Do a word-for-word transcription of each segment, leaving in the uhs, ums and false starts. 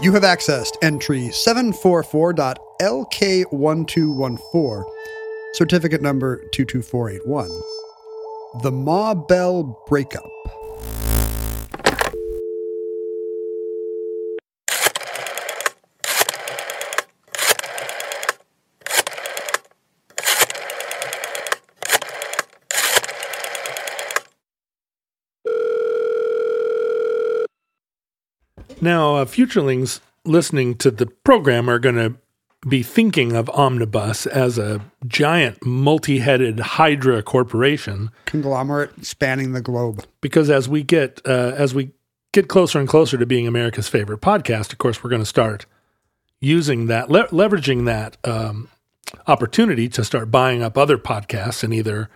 You have accessed entry seven four four dot L K one two one four, certificate number two two four eight one, the Mobil breakup. Now, uh, futurelings listening to the program are going to be thinking of Omnibus as a giant, multi-headed Hydra corporation. Conglomerate spanning the globe. Because as we get uh, as we get closer and closer to being America's favorite podcast, of course, we're going to start using that, le- leveraging that um, opportunity to start buying up other podcasts and either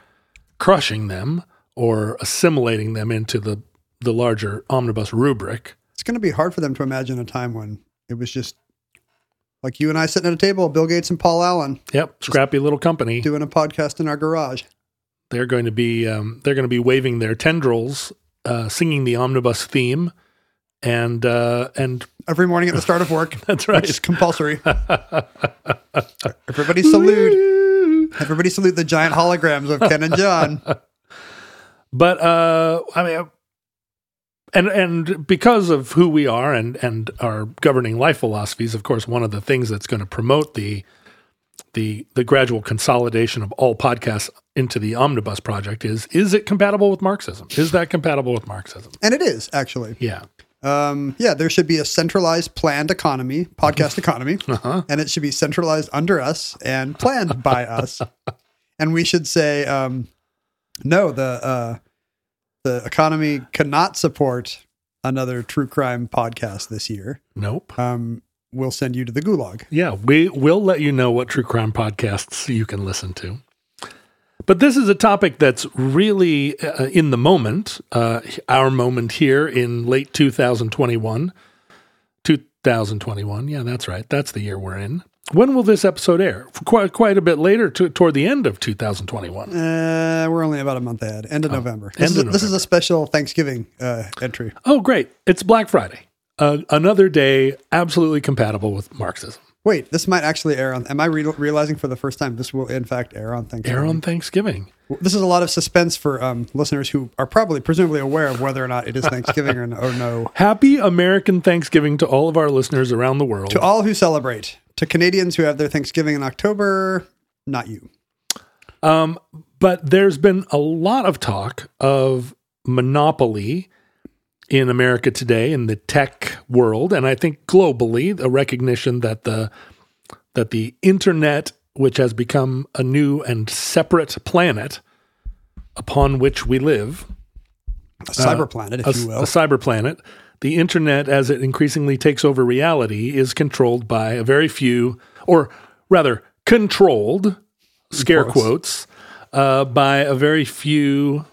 crushing them or assimilating them into the, the larger Omnibus rubric. It's going to be hard for them to imagine a time when it was just like you and I sitting at a table, Bill Gates and Paul Allen. Yep, scrappy little company doing a podcast in our garage. They're going to be um, they're going to be waving their tendrils, uh, singing the Omnibus theme, and uh, and every morning at the start of work. That's right, which is compulsory. Everybody salute! Everybody salute the giant holograms of Ken and John. But uh, I mean. And and because of who we are and, and our governing life philosophies, of course, one of the things that's going to promote the the the gradual consolidation of all podcasts into the Omnibus project is, is it compatible with Marxism? Is that compatible with Marxism? And it is, actually. Yeah. Um, yeah, there should be a centralized planned economy, podcast economy, uh-huh. and it should be centralized under us and planned by us. And we should say, um, no, the... Uh, The economy cannot support another true crime podcast this year. Nope. Um, we'll send you to the gulag. Yeah, we will let you know what true crime podcasts you can listen to. But this is a topic that's really uh, in the moment, uh, our moment here in late two thousand twenty-one. two thousand twenty-one, yeah, that's right. That's the year we're in. When will this episode air? Quite, quite a bit later, to, toward the end of two thousand twenty-one. Uh, we're only about a month ahead, end of oh, November. This, end is, of November. This is a special Thanksgiving uh, entry. Oh, great. It's Black Friday. Uh, another day absolutely compatible with Marxism. Wait, this might actually air on... Am I re- realizing for the first time this will, in fact, air on Thanksgiving? Air on Thanksgiving. This is a lot of suspense for um, listeners who are probably presumably aware of whether or not it is Thanksgiving or no. Happy American Thanksgiving to all of our listeners around the world. To all who celebrate. To Canadians who have their Thanksgiving in October, not you. Um, but there's been a lot of talk of monopoly in America today in the tech world, and I think globally, a recognition that the that the internet, which has become a new and separate planet upon which we live, a cyber planet, uh, if a, you will, a cyber planet. The internet, as it increasingly takes over reality, is controlled by a very few, or rather, controlled, scare quotes, uh, by a very few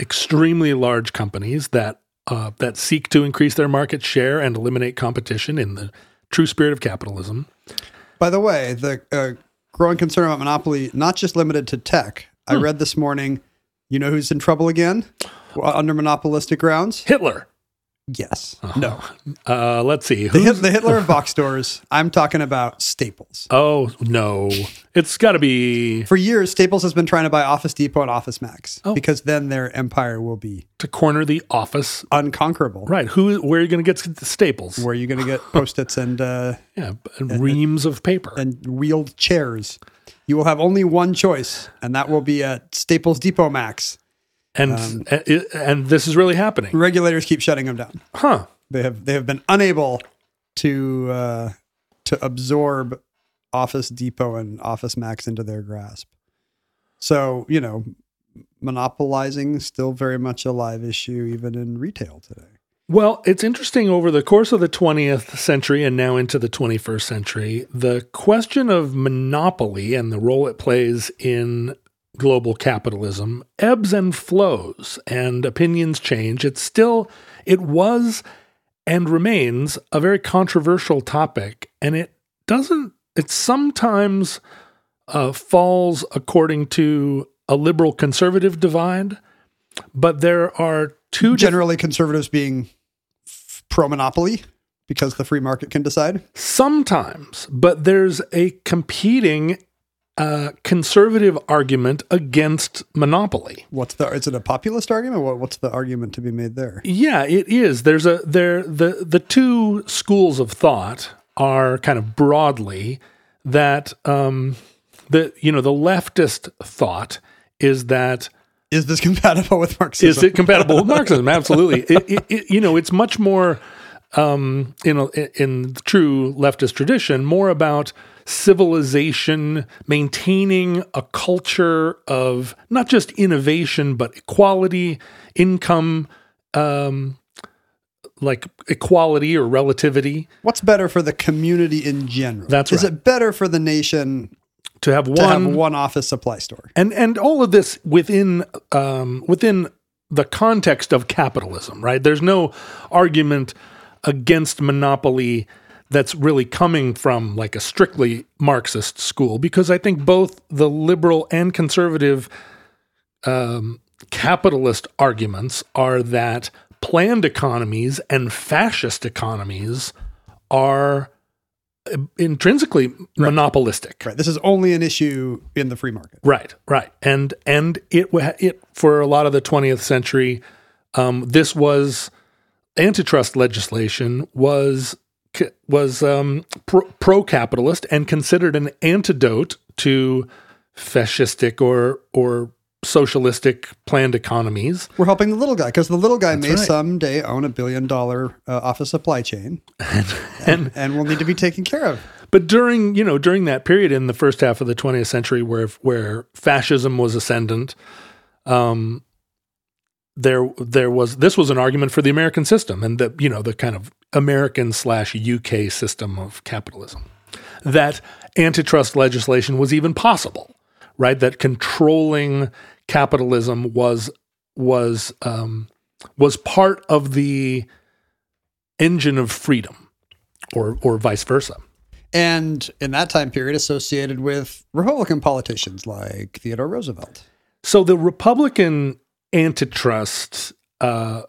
extremely large companies that uh, that seek to increase their market share and eliminate competition in the true spirit of capitalism. By the way, the uh, growing concern about monopoly, not just limited to tech. Hmm. I read this morning, you know who's in trouble again? Under monopolistic grounds? Hitler. Yes. Uh-huh. No. Uh, let's see. The, the Hitler of box stores. I'm talking about Staples. Oh, no. It's got to be... For years, Staples has been trying to buy Office Depot and Office Max oh. because then their empire will be... To corner the office. Unconquerable. Right. Who? Where are you going to get Staples? Where are you going to get Post-its and... Uh, yeah, and reams and, of paper. And wheeled chairs. You will have only one choice, and that will be a Staples Depot Max. And um, and this is really happening. Regulators keep shutting them down. Huh? They have they have been unable to uh, to absorb Office Depot and Office Max into their grasp. So you know, monopolizing still very much a live issue even in retail today. Well, it's interesting over the course of the twentieth century and now into the twenty-first century, the question of monopoly and the role it plays in global capitalism ebbs and flows, and opinions change. It's still, it was and remains a very controversial topic, and it doesn't, it sometimes uh, falls according to a liberal conservative divide, but there are two. Generally, diff- conservatives being f- pro-monopoly because the free market can decide? Sometimes, but there's a competing Uh, conservative argument against monopoly. What's the? Is it a populist argument? What, what's the argument to be made there? Yeah, it is. There's a there the the two schools of thought are kind of broadly that um, the you know the leftist thought is that is this compatible with Marxism? Is it compatible with Marxism? Absolutely. It, it, it, you know, it's much more um, in a, in true leftist tradition, more about civilization, maintaining a culture of not just innovation, but equality, income, um, like equality or relativity. What's better for the community in general? That's right. Is it better for the nation to have one, to have one office supply store? And and all of this within um, within the context of capitalism, right? There's no argument against monopoly that's really coming from like a strictly Marxist school, because I think both the liberal and conservative um, capitalist arguments are that planned economies and fascist economies are intrinsically right. monopolistic. Right. This is only an issue in the free market. Right. Right. And and it it for a lot of the twentieth century, um, this was antitrust legislation was. was um, pro- pro-capitalist and considered an antidote to fascistic or or socialistic planned economies. We're helping the little guy because the little guy That's may right. someday own a billion-dollar uh, office supply chain and, and, and will need to be taken care of. But during, you know, during that period in the first half of the twentieth century where where fascism was ascendant, um, there there was this was an argument for the American system and the you know the kind of American slash U K system of capitalism, that antitrust legislation was even possible, right? That controlling capitalism was was um, was part of the engine of freedom, or or vice versa. And in that time period, associated with Republican politicians like Theodore Roosevelt. So the Republican antitrust uh,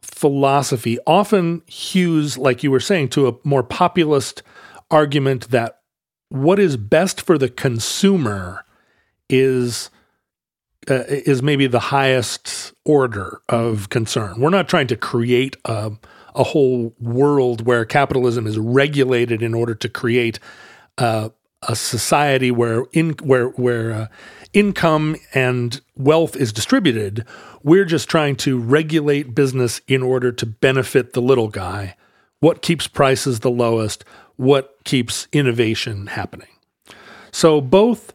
philosophy often hews, like you were saying, to a more populist argument that what is best for the consumer is uh, is maybe the highest order of concern. We're not trying to create a, a whole world where capitalism is regulated in order to create uh, a society where in where where uh, income and wealth is distributed. We're just trying to regulate business in order to benefit the little guy. What keeps prices the lowest? What keeps innovation happening? So both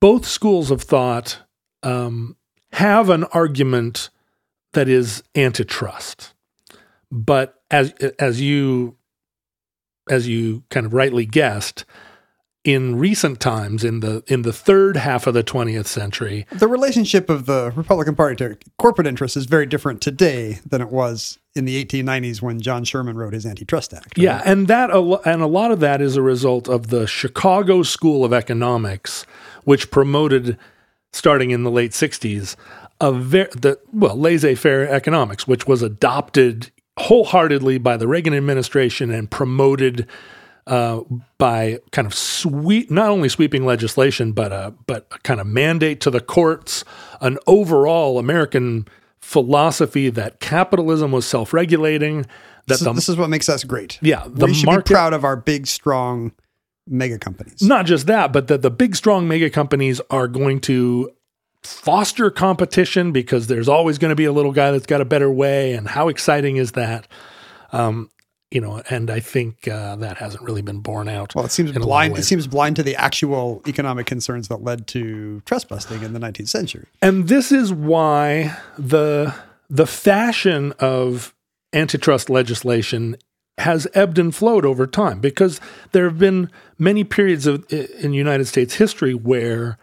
both schools of thought um, have an argument that is antitrust, but as as you as you kind of rightly guessed, in recent times, in the in the third half of the twentieth century, the relationship of the Republican Party to corporate interests is very different today than it was in the eighteen nineties when John Sherman wrote his Antitrust Act. Right? Yeah, and that and a lot of that is a result of the Chicago School of Economics, which promoted, starting in the late sixties, a ver- the well laissez-faire economics, which was adopted wholeheartedly by the Reagan administration and promoted uh, by kind of sweep, not only sweeping legislation, but a, but a kind of mandate to the courts, an overall American philosophy that capitalism was self-regulating. That this, the, this is what makes us great. Yeah. The we should market, be proud of our big, strong mega companies. Not just that, but that the big, strong mega companies are going to foster competition because there's always going to be a little guy that's got a better way. And how exciting is that? Um, you know, and I think uh, that hasn't really been borne out. Well, it seems blind. It seems blind to the actual economic concerns that led to trust busting in the nineteenth century. And this is why the the fashion of antitrust legislation has ebbed and flowed over time, because there have been many periods of in United States history where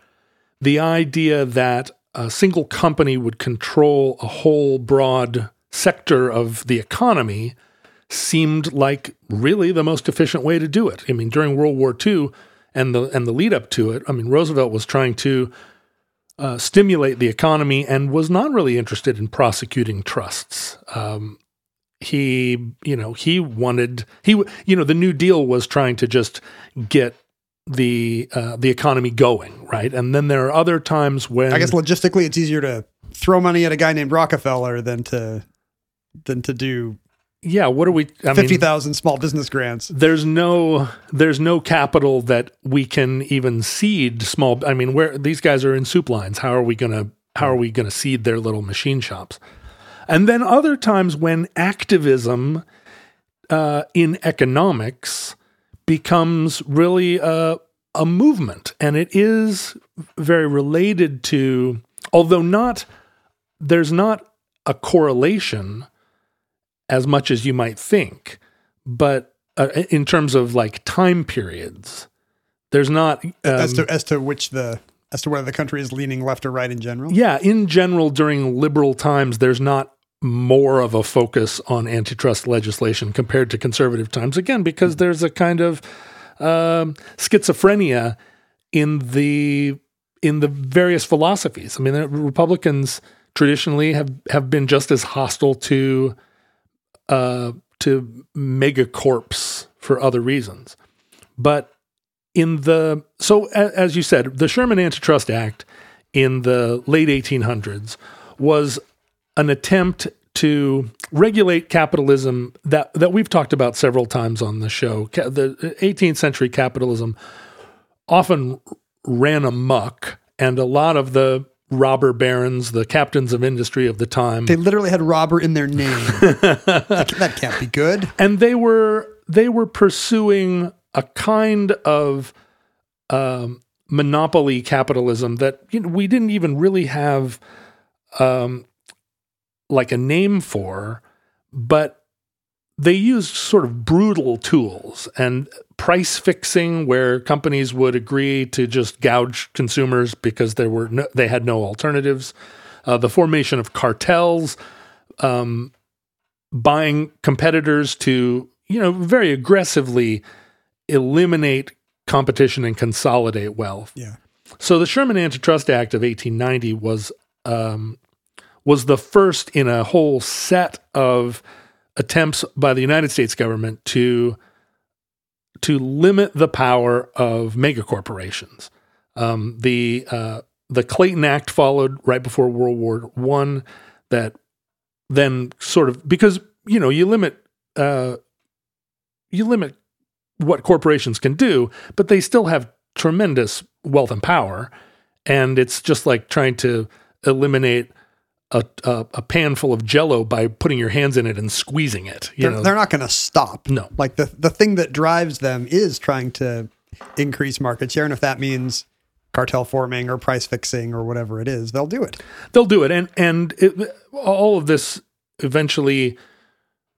the idea that a single company would control a whole broad sector of the economy seemed like really the most efficient way to do it. I mean, during World War Two and the and the lead up to it, I mean, Roosevelt was trying to uh, stimulate the economy and was not really interested in prosecuting trusts. Um, he, you know, he wanted he, you know, the New Deal was trying to just get the uh, the economy going, right? And then there are other times when I guess logistically it's easier to throw money at a guy named Rockefeller than to than to do. Yeah, what are we? I fifty thousand small business grants. There's no, there's no capital that we can even seed small. I mean, where these guys are in soup lines. How are we gonna? How are we gonna seed their little machine shops? And then other times when activism uh, in economics becomes really a a movement, and it is very related to, although not, there's not a correlation as much as you might think, but uh, in terms of like time periods, there's not um, as to as to which the as to whether the country is leaning left or right in general. Yeah, in general, during liberal times, there's not more of a focus on antitrust legislation compared to conservative times. Again, because there's a kind of um, schizophrenia in the in the various philosophies. I mean, Republicans traditionally have have been just as hostile to Uh, to megacorps for other reasons. But in the, so a, as you said, the Sherman Antitrust Act in the late eighteen hundreds was an attempt to regulate capitalism that, that we've talked about several times on the show. Ca- the eighteenth century capitalism often ran amok, and a lot of the robber barons, the captains of industry of the time. They literally had robber in their name. that, that can't be good. And they were they were pursuing a kind of um, monopoly capitalism that, you know, we didn't even really have um, like a name for, but they used sort of brutal tools and price fixing, where companies would agree to just gouge consumers because there were no, they had no alternatives. Uh, the formation of cartels, um, buying competitors to, you know, very aggressively eliminate competition and consolidate wealth. Yeah. So the Sherman Antitrust Act of eighteen ninety was um, was the first in a whole set of attempts by the United States government to to limit the power of megacorporations. Um, the uh, the Clayton Act followed right before World War One, that then sort of, because, you know, you limit uh, you limit what corporations can do, but they still have tremendous wealth and power, and it's just like trying to eliminate A, a, a pan full of Jell-O by putting your hands in it and squeezing it. You they're, know? They're not going to stop. No. Like the, the thing that drives them is trying to increase market share. And if that means cartel forming or price fixing or whatever it is, they'll do it. They'll do it. And, and it, all of this eventually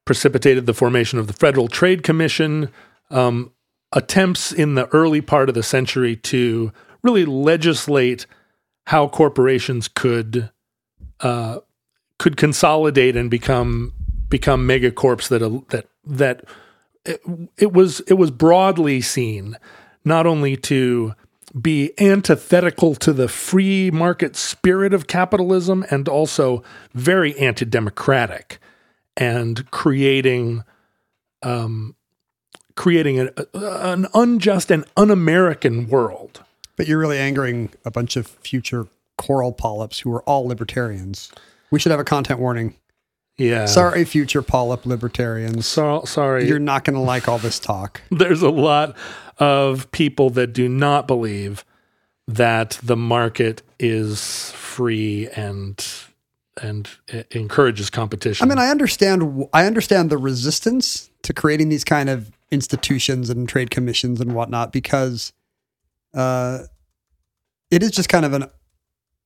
precipitated the formation of the Federal Trade Commission, um, attempts in the early part of the century to really legislate how corporations could Uh, could consolidate and become become megacorps that that that it, it was it was broadly seen not only to be antithetical to the free market spirit of capitalism, and also very anti-democratic. and creating um, creating an, an unjust and un-American world. But you're really angering a bunch of future coral polyps who are all libertarians. We should have a content warning. Yeah. Sorry, future polyp libertarians. So, sorry. You're not going to like all this talk. There's a lot of people that do not believe that the market is free and and encourages competition. I mean, I understand I understand the resistance to creating these kind of institutions and trade commissions and whatnot, because uh, it is just kind of an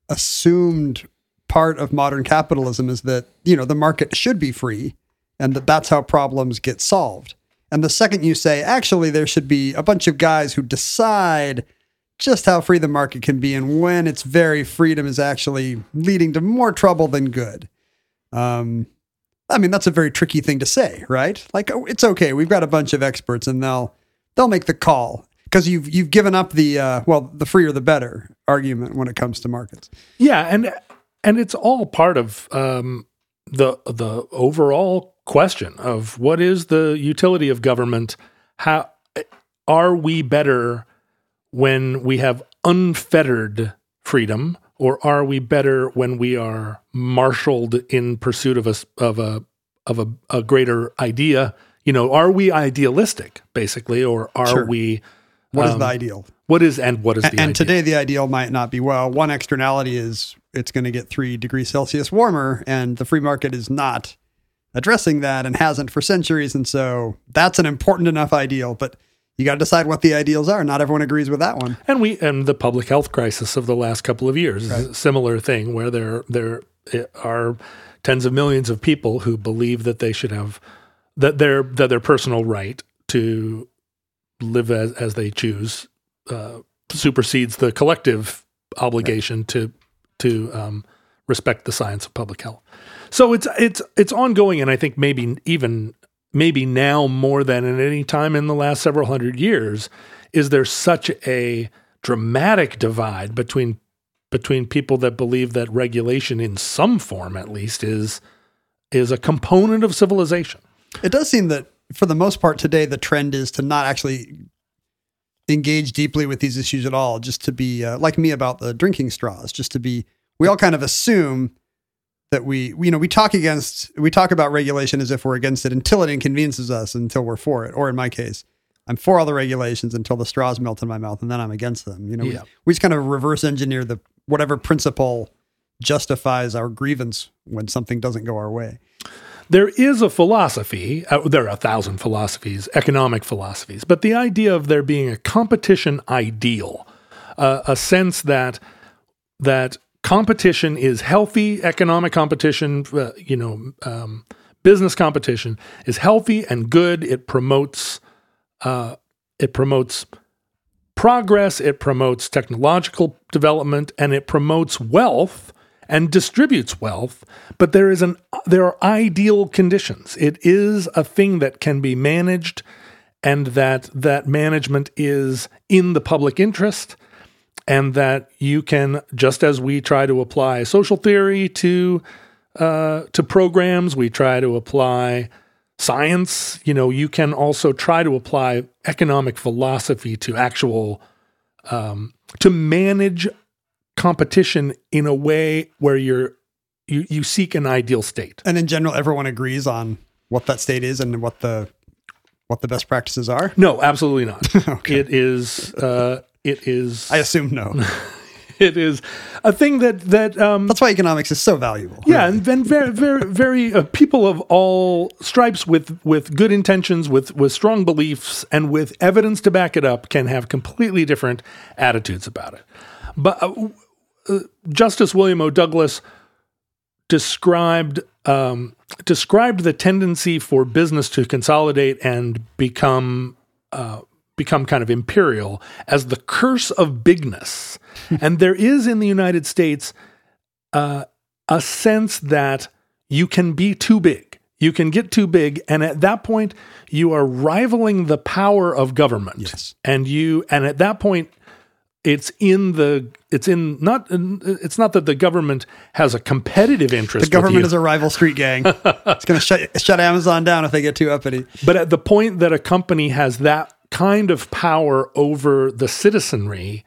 assumed part of modern capitalism is that, you know, the market should be free and that that's how problems get solved. And the second you say, actually, there should be a bunch of guys who decide just how free the market can be and when its very freedom is actually leading to more trouble than good. Um, I mean, that's a very tricky thing to say, right? Like, oh, it's okay. We've got a bunch of experts and they'll they'll make the call. Because you've you've given up the, uh, well, the freer the better argument when it comes to markets. Yeah, and and it's all part of um, the the overall question of what is the utility of government? How are we better when we have unfettered freedom, or are we better when we are marshaled in pursuit of a of a of a, a greater idea? You know, are we idealistic basically, or are sure. we What um, is the ideal? What is and what is the and, ideal? And today the ideal might not be, well, one externality is it's going to get three degrees Celsius warmer, and the free market is not addressing that and hasn't for centuries. And so that's an important enough ideal, but you got to decide what the ideals are. Not everyone agrees with that one. And we and the public health crisis of the last couple of years right. is a similar thing where there there are tens of millions of people who believe that they should have that their that their personal right to live as, as they choose uh, supersedes the collective obligation right. to to um, respect the science of public health. So it's it's it's ongoing, and I think maybe even maybe now more than at any time in the last several hundred years is there such a dramatic divide between between people that believe that regulation in some form at least is is a component of civilization. It does seem that for the most part today, the trend is to not actually engage deeply with these issues at all, just to be uh, like me about the drinking straws, just to be, we all kind of assume that we, you know, we talk against, we talk about regulation as if we're against it until it inconveniences us, until we're for it. Or in my case, I'm for all the regulations until the straws melt in my mouth and then I'm against them. You know, yeah. we, we just kind of reverse engineer the, whatever principle justifies our grievance when something doesn't go our way. There is a philosophy, uh, there are a thousand philosophies, economic philosophies, but the idea of there being a competition ideal, uh, a sense that that competition is healthy, economic competition, uh, you know, um, business competition is healthy and good. It promotes, uh, it promotes progress, it promotes technological development, and it promotes wealth and distributes wealth, but there is an there are ideal conditions. It is a thing that can be managed, and that that management is in the public interest, and that you can, just as we try to apply social theory to uh, to programs, we try to apply science. You know, you can also try to apply economic philosophy to actual um, to manage competition in a way where you're you, you seek an ideal state. And in general, everyone agrees on what that state is and what the what the best practices are? No, absolutely not. Okay. It is uh, it is I assume no. It is a thing that that um, that's why economics is so valuable. Yeah, really. and, and very very very uh, people of all stripes with with good intentions, with with strong beliefs and with evidence to back it up can have completely different attitudes about it. But uh, uh, Justice William O. Douglas described um, described the tendency for business to consolidate and become uh, become kind of imperial as the curse of bigness. And there is in the United States uh, a sense that you can be too big, you can get too big, and at that point you are rivaling the power of government. Yes. And you and at that point. It's in the. It's in not. It's not that the government has a competitive interest. The government with you. Is a rival street gang. It's going to shut shut Amazon down if they get too uppity. But at the point that a company has that kind of power over the citizenry,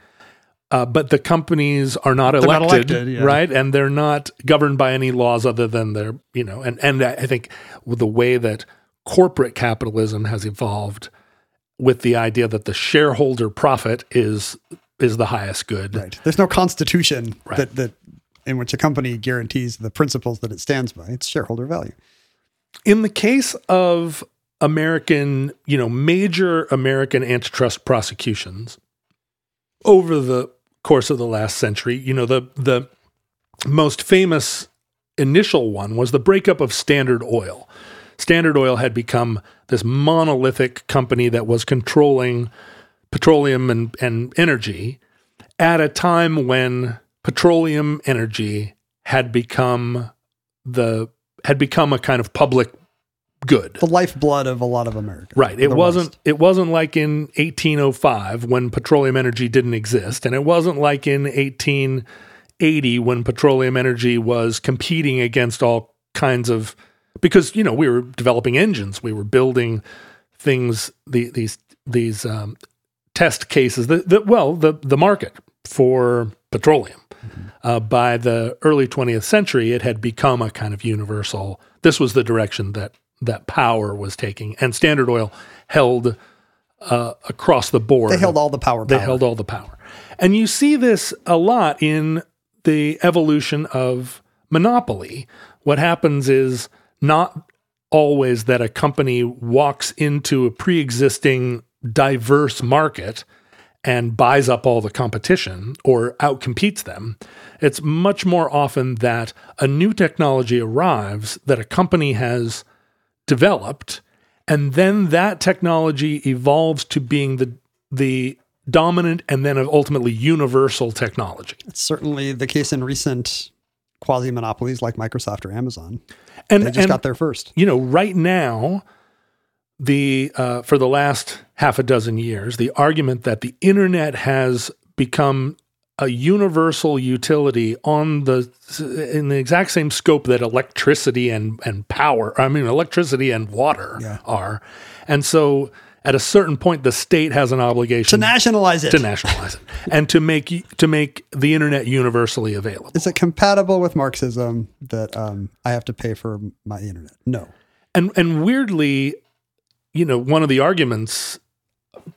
uh, but the companies are not they're elected, not elected yeah. right? And they're not governed by any laws other than their, you know. And and I think the way that corporate capitalism has evolved, with the idea that the shareholder profit is. is the highest good. Right. There's no constitution right. that, that in which a company guarantees the principles that it stands by. It's shareholder value. In the case of American, you know, major American antitrust prosecutions over the course of the last century, you know, the the most famous initial one was the breakup of Standard Oil. Standard Oil had become this monolithic company that was controlling petroleum and, and energy at a time when petroleum energy had become the had become a kind of public good. The lifeblood of a lot of America. Right. It wasn't West. It wasn't like in eighteen oh five when petroleum energy didn't exist, and it wasn't like in eighteen eighty when petroleum energy was competing against all kinds of, because you know, we were developing engines, we were building things, the, these these um test cases, the, the, well, the, the market for petroleum. Mm-hmm. Uh, by the early twentieth century, it had become a kind of universal. This was the direction that that power was taking, and Standard Oil held uh, across the board. They held all the power. They power. held all the power. And you see this a lot in the evolution of monopoly. What happens is not always that a company walks into a pre-existing diverse market and buys up all the competition or outcompetes them. It's much more often that a new technology arrives that a company has developed, and then that technology evolves to being the the dominant and then ultimately universal technology. It's certainly the case in recent quasi-monopolies like Microsoft or Amazon. And they just and, got there first. You know, right now, The uh, for the last half a dozen years, the argument that the internet has become a universal utility on the in the exact same scope that electricity and and power, I mean electricity and water yeah. are, and so at a certain point, the state has an obligation to nationalize it, to nationalize it, and to make to make the internet universally available. Is it compatible with Marxism that um, I have to pay for my internet? No, and and weirdly. You know, one of the arguments,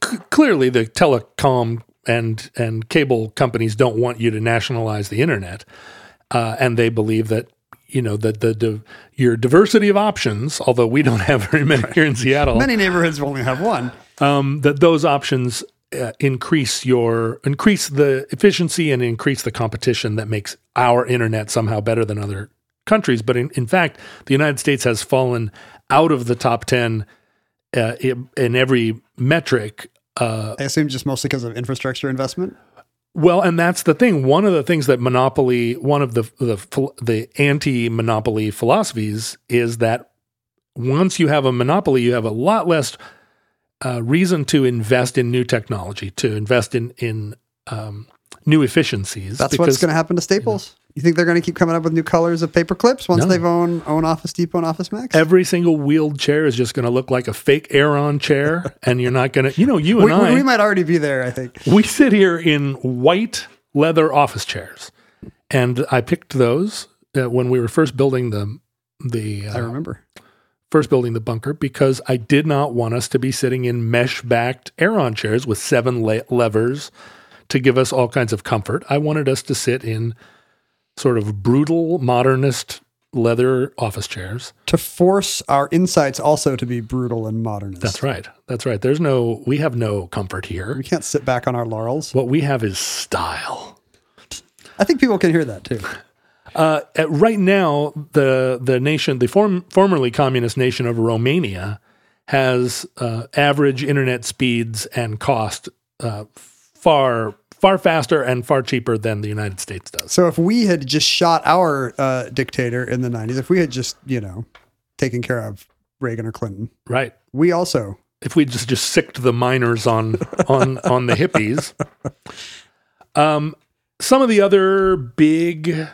c- clearly the telecom and and cable companies don't want you to nationalize the internet, uh, and they believe that, you know, that the, the your diversity of options, although we don't have very many right. here in Seattle. Many neighborhoods will only have one. Um, that those options uh, increase your increase the efficiency and increase the competition that makes our internet somehow better than other countries. But in, in fact, the United States has fallen out of the top ten Uh, in every metric. Uh, I assume just mostly because of infrastructure investment? Well, and that's the thing. One of the things that monopoly, one of the the, the anti-monopoly philosophies is that once you have a monopoly, you have a lot less uh, reason to invest in new technology, to invest in, in um, new efficiencies. That's because, what's going to happen to Staples. You know, you think they're going to keep coming up with new colors of paper clips once no. they've own, own Office Depot and Office Max? Every single wheeled chair is just going to look like a fake Aeron chair, and you're not going to, you know, you and we, I. We might already be there, I think. We sit here in white leather office chairs, and I picked those uh, when we were first building the, the uh, I remember. First building the bunker, because I did not want us to be sitting in mesh-backed Aeron chairs with seven le- levers to give us all kinds of comfort. I wanted us to sit in sort of brutal modernist leather office chairs. To force our insights also to be brutal and modernist. That's right. That's right. There's no, we have no comfort here. We can't sit back on our laurels. What we have is style. I think people can hear that too. Uh, at right now, the the nation, the form, formerly communist nation of Romania has uh, average internet speeds and cost uh, far far faster and far cheaper than the United States does. So if we had just shot our uh, dictator in the nineties, if we had just, you know, taken care of Reagan or Clinton. Right. We also. If we just, just sicked the miners on on on the hippies. Um, some of the other big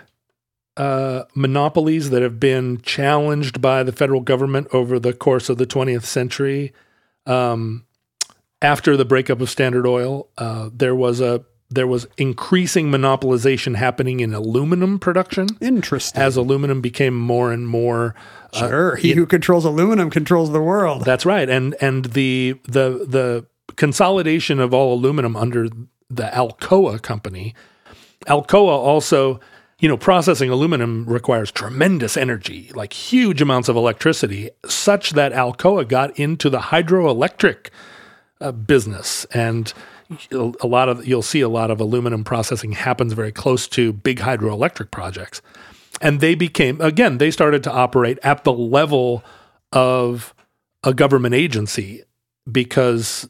uh, monopolies that have been challenged by the federal government over the course of the twentieth century, um, after the breakup of Standard Oil, uh, there was a there was increasing monopolization happening in aluminum production. Interesting. As aluminum became more and more. Uh, sure. He it, who controls aluminum controls the world. That's right. And and the the the consolidation of all aluminum under the Alcoa company. Alcoa also, you know, processing aluminum requires tremendous energy, like huge amounts of electricity, such that Alcoa got into the hydroelectric uh, business. And a lot of you'll see a lot of aluminum processing happens very close to big hydroelectric projects. And they became, again, they started to operate at the level of a government agency because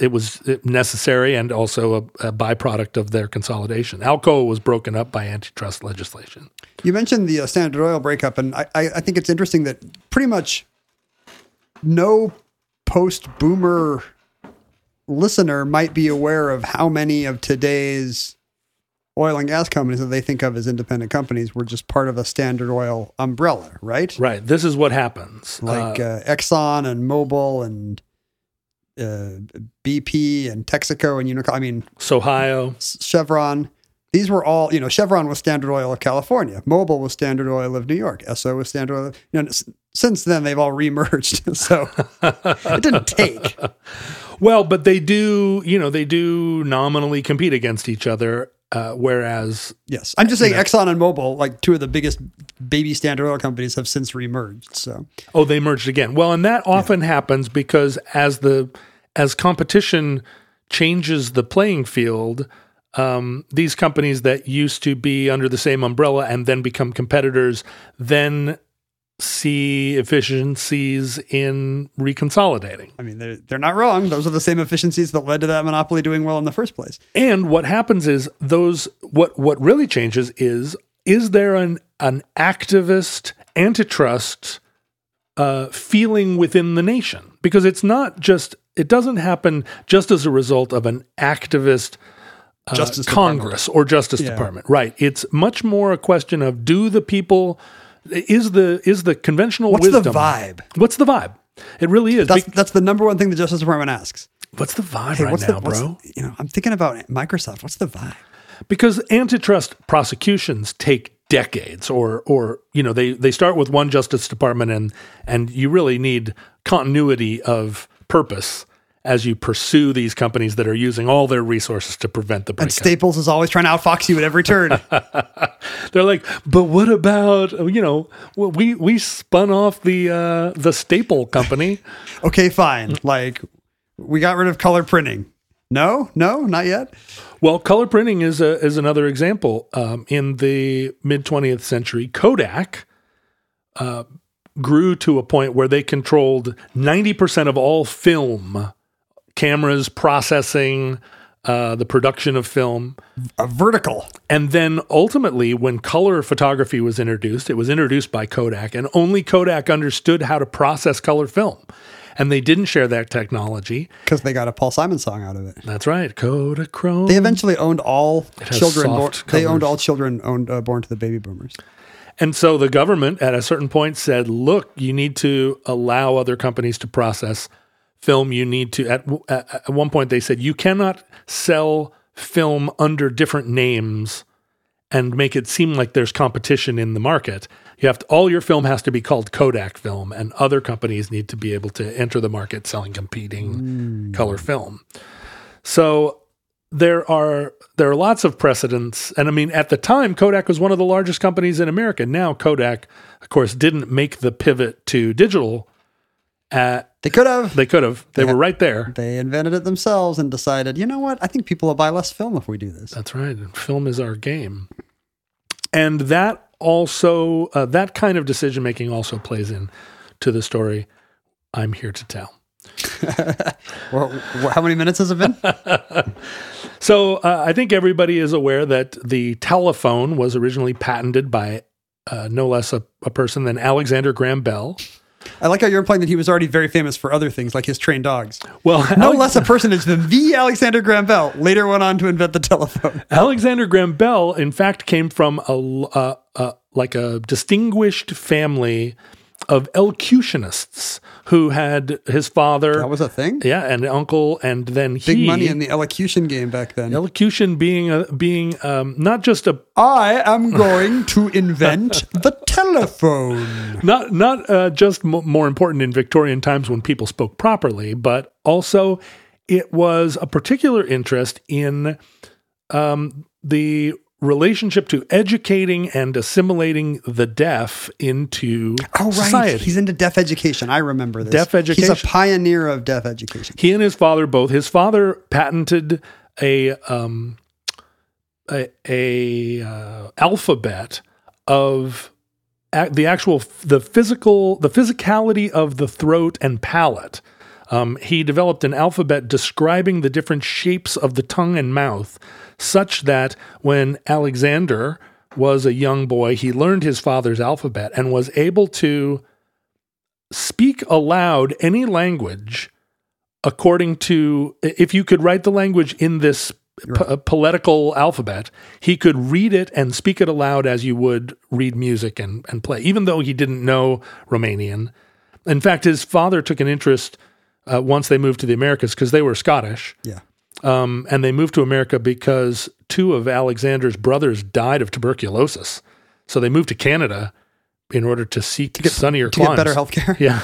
it was necessary and also a, a byproduct of their consolidation. Alcoa was broken up by antitrust legislation. You mentioned the uh, Standard Oil breakup, and I, I think it's interesting that pretty much no post-boomer listener might be aware of how many of today's oil and gas companies that they think of as independent companies were just part of a Standard Oil umbrella, right? Right. This is what happens. Like uh, uh, Exxon and Mobil and uh, B P and Texaco and Unico. I mean, Sohio, Chevron. These were all, you know, Chevron was Standard Oil of California. Mobil was Standard Oil of New York. Esso was Standard Oil. You know, since then, they've all remerged. So it didn't take. Well, but they do, you know, they do nominally compete against each other, uh, whereas... Yes. I'm just saying, you know, Exxon and Mobil, like two of the biggest baby Standard Oil companies, have since remerged, so... Oh, they merged again. Well, and that often yeah. happens because as the as competition changes the playing field, um, these companies that used to be under the same umbrella and then become competitors then... see efficiencies in reconsolidating. I mean, they're, they're not wrong. Those are the same efficiencies that led to that monopoly doing well in the first place. And what happens is those, what, what really changes is, is there an, an activist antitrust uh, feeling within the nation? Because it's not just, it doesn't happen just as a result of an activist uh, Justice Congress Department. or Justice yeah. Department. Right. It's much more a question of, do the people... Is the is the conventional what's wisdom... What's the vibe? What's the vibe? It really is. That's, Be- that's the number one thing the Justice Department asks. What's the vibe hey, right now, the, bro? You know, I'm thinking about Microsoft. What's the vibe? Because antitrust prosecutions take decades, or or you know, they, they start with one Justice Department, and and you really need continuity of purpose as you pursue these companies that are using all their resources to prevent the breakup. And Staples is always trying to outfox you at every turn. They're like, but what about, you know, we we spun off the uh, the Staple company. Okay, fine. Like, we got rid of color printing. No, no, not yet. Well, color printing is a, is another example. Um, in the mid-twentieth century, Kodak uh, grew to a point where they controlled ninety percent of all film cameras, processing, uh, the production of film. A vertical. And then ultimately, when color photography was introduced, it was introduced by Kodak, and only Kodak understood how to process color film. And they didn't share that technology. Because they got a Paul Simon song out of it. That's right. Kodachrome. They eventually owned all children. Born, they owned all children owned, uh, born to the baby boomers. And so the government at a certain point said, look, you need to allow other companies to process film. You need to, at, at one point they said, you cannot sell film under different names and make it seem like there's competition in the market. You have to, all your film has to be called Kodak film, and other companies need to be able to enter the market selling competing mm. color film. So there are, there are lots of precedents. And I mean, at the time, Kodak was one of the largest companies in America. Now Kodak, of course, didn't make the pivot to digital. Uh, they could have. They could have. They, they were had, right there. They invented it themselves and decided, you know what? I think people will buy less film if we do this. That's right. Film is our game. And that also, uh, that kind of decision-making also plays in to the story I'm here to tell. Well, how many minutes has it been? So uh, I think everybody is aware that the telephone was originally patented by uh, no less a, a person than Alexander Graham Bell. I like how you're implying that he was already very famous for other things, like his trained dogs. Well, no Alex- less a personage than the Alexander Graham Bell later went on to invent the telephone. Alexander Graham Bell, in fact, came from a, uh, uh, like a distinguished family of elocutionists who had his father. That was a thing? Yeah, and uncle, and then he. Big money in the elocution game back then. Elocution being, a, being um, not just a... I am going to invent the telephone. Not, not uh, just m- more important in Victorian times when people spoke properly, but also it was a particular interest in um, the... relationship to educating and assimilating the deaf into oh, right. society. He's into deaf education. I remember this. Deaf education. He's a pioneer of deaf education. He and his father both. His father patented a um, a, a uh, alphabet of a, the actual the physical the physicality of the throat and palate. Um, he developed an alphabet describing the different shapes of the tongue and mouth, such that when Alexander was a young boy, he learned his father's alphabet and was able to speak aloud any language according to, if you could write the language in this right. p- poetical alphabet, he could read it and speak it aloud as you would read music and, and play, even though he didn't know Romanian. In fact, his father took an interest Uh, once they moved to the Americas, because they were Scottish. Yeah. Um, and they moved to America because two of Alexander's brothers died of tuberculosis. So they moved to Canada in order to seek to get, sunnier to climes. To get better healthcare? Yeah.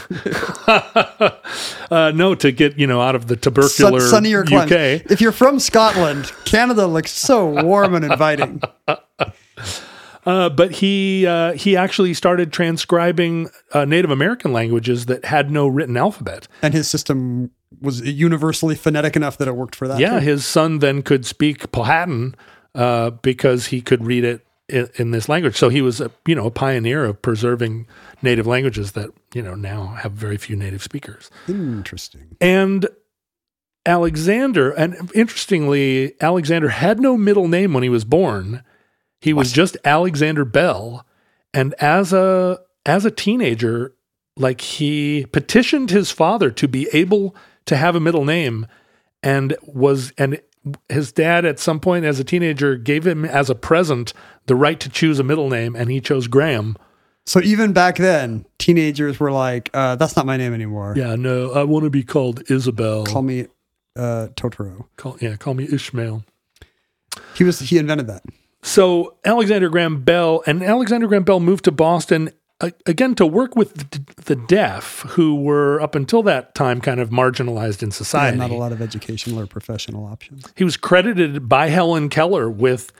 uh, no, to get, you know, out of the tubercular Sun, sunnier U K. Climes. If you're from Scotland, Canada looks so warm and inviting. Uh, but he uh, he actually started transcribing uh, Native American languages that had no written alphabet. And his system was universally phonetic enough that it worked for that. Yeah, too. His son then could speak Powhatan uh, because he could read it in, in this language. So he was a, you know, a pioneer of preserving native languages that, you know, now have very few native speakers. Interesting. And Alexander, and interestingly, Alexander had no middle name when he was born. He was just Alexander Bell, and as a as a teenager, like he petitioned his father to be able to have a middle name, and was and his dad at some point as a teenager gave him as a present the right to choose a middle name, and he chose Graham. So even back then, teenagers were like, uh, "That's not my name anymore." Yeah, no, I want to be called Isabel. Call me uh, Totoro. Call yeah, call me Ishmael. He was he invented that. So Alexander Graham Bell, and Alexander Graham Bell moved to Boston, uh, again, to work with d- the deaf, who were up until that time kind of marginalized in society. Yeah, not a lot of educational or professional options. He was credited by Helen Keller with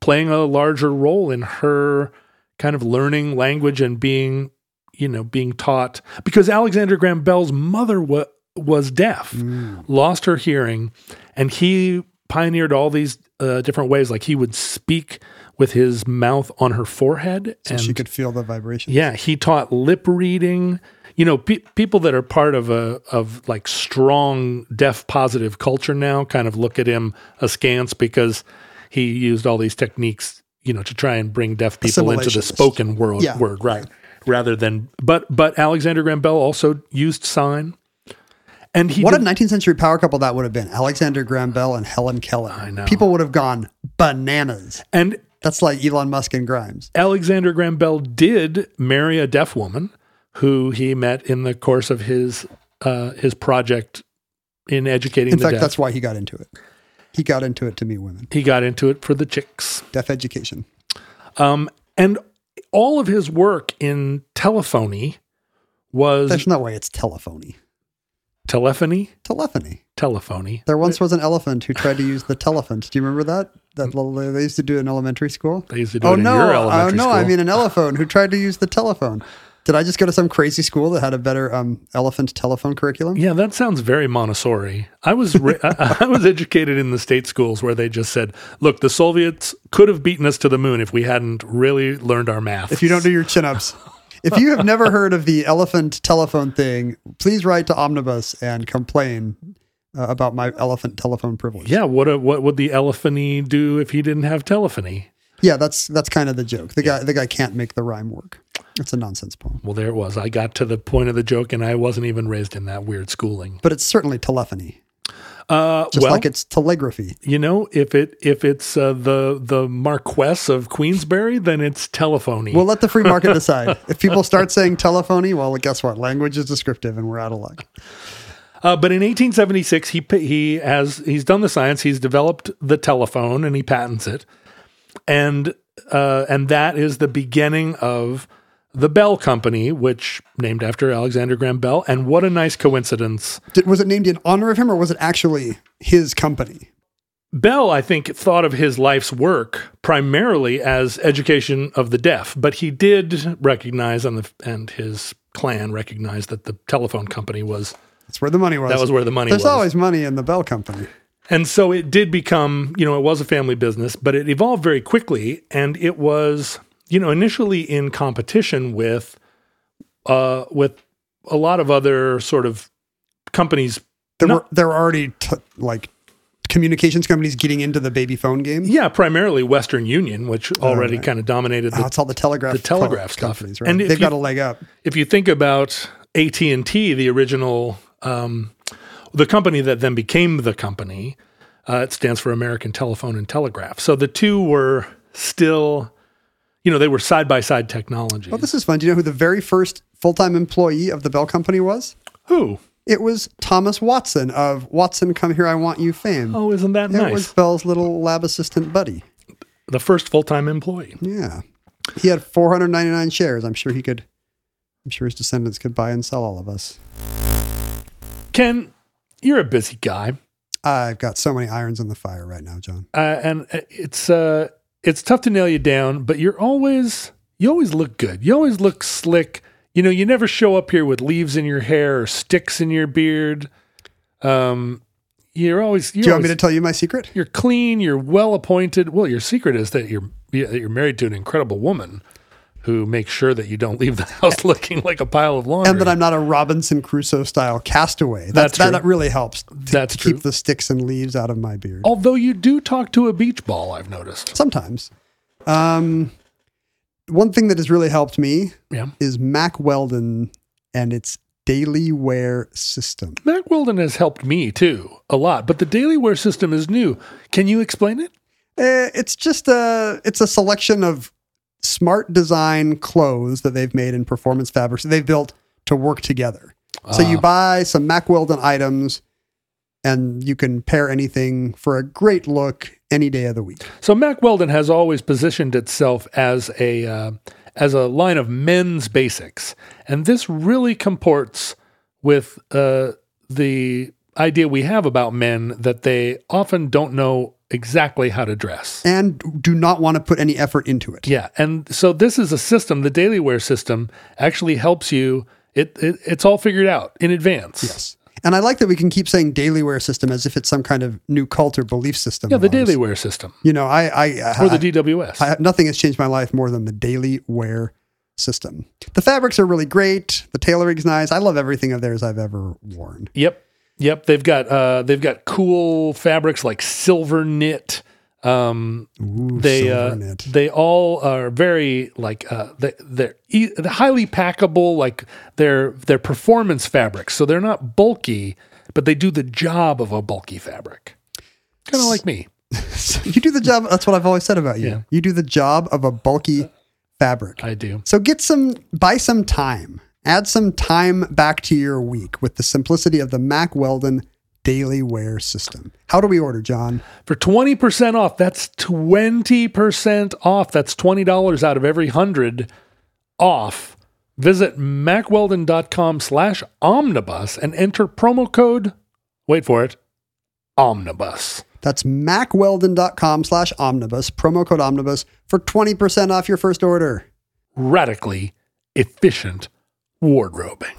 playing a larger role in her kind of learning language and being, you know, being taught. Because Alexander Graham Bell's mother wa- was deaf, mm. lost her hearing, and he pioneered all these uh, different ways. Like he would speak with his mouth on her forehead. So and she could feel the vibrations. Yeah. He taught lip reading. You know, pe- people that are part of a, of like strong deaf positive culture now kind of look at him askance because he used all these techniques, you know, to try and bring deaf people into the spoken world, yeah. word, right. Rather than, but, but Alexander Graham Bell also used sign. And he what did, a nineteenth century power couple that would have been. Alexander Graham Bell and Helen Keller. I know. People would have gone bananas. And that's like Elon Musk and Grimes. Alexander Graham Bell did marry a deaf woman who he met in the course of his uh, his project in educating in the fact, deaf. In fact, that's why he got into it. He got into it to meet women. He got into it for the chicks. Deaf education. Um, and all of his work in telephony was... There's no way it's telephony. Telephony? Telephony. Telephony. There once was an elephant who tried to use the telephone. Do you remember that? That little, they used to do in elementary school? They used to do oh, it in no. your elementary school. Oh, no. I mean an elephone who tried to use the telephone. Did I just go to some crazy school that had a better um, elephant telephone curriculum? Yeah, that sounds very Montessori. I was re- I, I was educated in the state schools where they just said, look, the Soviets could have beaten us to the moon if we hadn't really learned our math. If you don't do your chin-ups. If you have never heard of the elephant telephone thing, please write to Omnibus and complain uh, about my elephant telephone privilege. Yeah, what a, what would the elephany do if he didn't have telephony? Yeah, that's that's kind of the joke. The yeah. guy the guy can't make the rhyme work. It's a nonsense poem. Well, there it was. I got to the point of the joke, and I wasn't even raised in that weird schooling. But it's certainly telephony. Uh, Just well, like it's telegraphy. You know, if it if it's uh, the the Marquess of Queensberry, then it's telephony. We'll let the free market decide. If people start saying telephony, well, guess what? Language is descriptive, and we're out of luck. Uh, but in eighteen seventy-six, he he has he's done the science. He's developed the telephone, and he patents it, and uh, and that is the beginning of the Bell Company, which named after Alexander Graham Bell. And what a nice coincidence. Did, was it named in honor of him, or was it actually his company? Bell, I think, thought of his life's work primarily as education of the deaf, but he did recognize, and, the, and his clan recognized, that the telephone company was... That's where the money was. That was where the money There's was. There's always money in the Bell Company. And so it did become, you know, it was a family business, but it evolved very quickly, and it was... You know, initially in competition with, uh, with a lot of other sort of companies. There were there were already t- like communications companies getting into the baby phone game. Yeah, primarily Western Union, which already okay. kind of dominated. The, oh, it's all the telegraph the telegraph stuff, right? And they've you, got a leg up. If you think about A T and T, the original, um, the company that then became the company, uh, it stands for American Telephone and Telegraph. So the two were still. You know, they were side-by-side technologies. Well, this is fun. Do you know who the very first full-time employee of the Bell Company was? Who? It was Thomas Watson of Watson, Come Here, I Want You fame. Oh, isn't that it nice? It was Bell's little lab assistant buddy. The first full-time employee. Yeah. He had four hundred ninety-nine shares. I'm sure he could, I'm sure his descendants could buy and sell all of us. Ken, you're a busy guy. I've got so many irons in the fire right now, John. Uh, and it's... Uh, It's tough to nail you down, but you're always, you always look good. You always look slick. You know, you never show up here with leaves in your hair or sticks in your beard. Um, you're always, you're Do you always, want me to tell you my secret? You're clean, you're well-appointed. Well, your secret is that you're, you're married to an incredible woman who makes sure that you don't leave the house looking like a pile of laundry. And that I'm not a Robinson Crusoe-style castaway. That's, That's true. That really helps to, That's to true. keep the sticks and leaves out of my beard. Although you do talk to a beach ball, I've noticed. Sometimes. Um, one thing that has really helped me yeah. is Mack Weldon and its Daily Wear system. Mack Weldon has helped me, too, a lot. But the Daily Wear system is new. Can you explain it? Uh, it's just a, it's a selection of smart design clothes that they've made in performance fabrics they've built to work together. Uh, so you buy some Mack Weldon items and you can pair anything for a great look any day of the week. So Mack Weldon has always positioned itself as a uh, as a line of men's basics. And this really comports with uh, the idea we have about men that they often don't know exactly how to dress. And do not want to put any effort into it. Yeah. And so this is a system, the Daily Wear system actually helps you. It, it It's all figured out in advance. Yes. And I like that we can keep saying Daily Wear system as if it's some kind of new cult or belief system. Yeah, the Daily Wear system. You know, I... I, I or the D W S. I, I, nothing has changed my life more than the Daily Wear system. The fabrics are really great. The tailoring's nice. I love everything of theirs I've ever worn. Yep. Yep, they've got uh, they've got cool fabrics like silver knit. Um, Ooh, they silver uh, knit. They all are very like uh, they, they're e- highly packable. Like they're they're performance fabrics, so they're not bulky, but they do the job of a bulky fabric. Kind of like me. So you do the job. That's what I've always said about you. Yeah. You do the job of a bulky fabric. I do. So get some, buy some time. Add some time back to your week with the simplicity of the Mack Weldon Daily Wear system. How do we order, John? For twenty percent off, that's twenty percent off. That's twenty dollars out of every one hundred off. Visit mack weldon dot com slash omnibus and enter promo code, wait for it, omnibus. That's mack weldon dot com slash omnibus, promo code omnibus for twenty percent off your first order. Radically efficient wardrobing.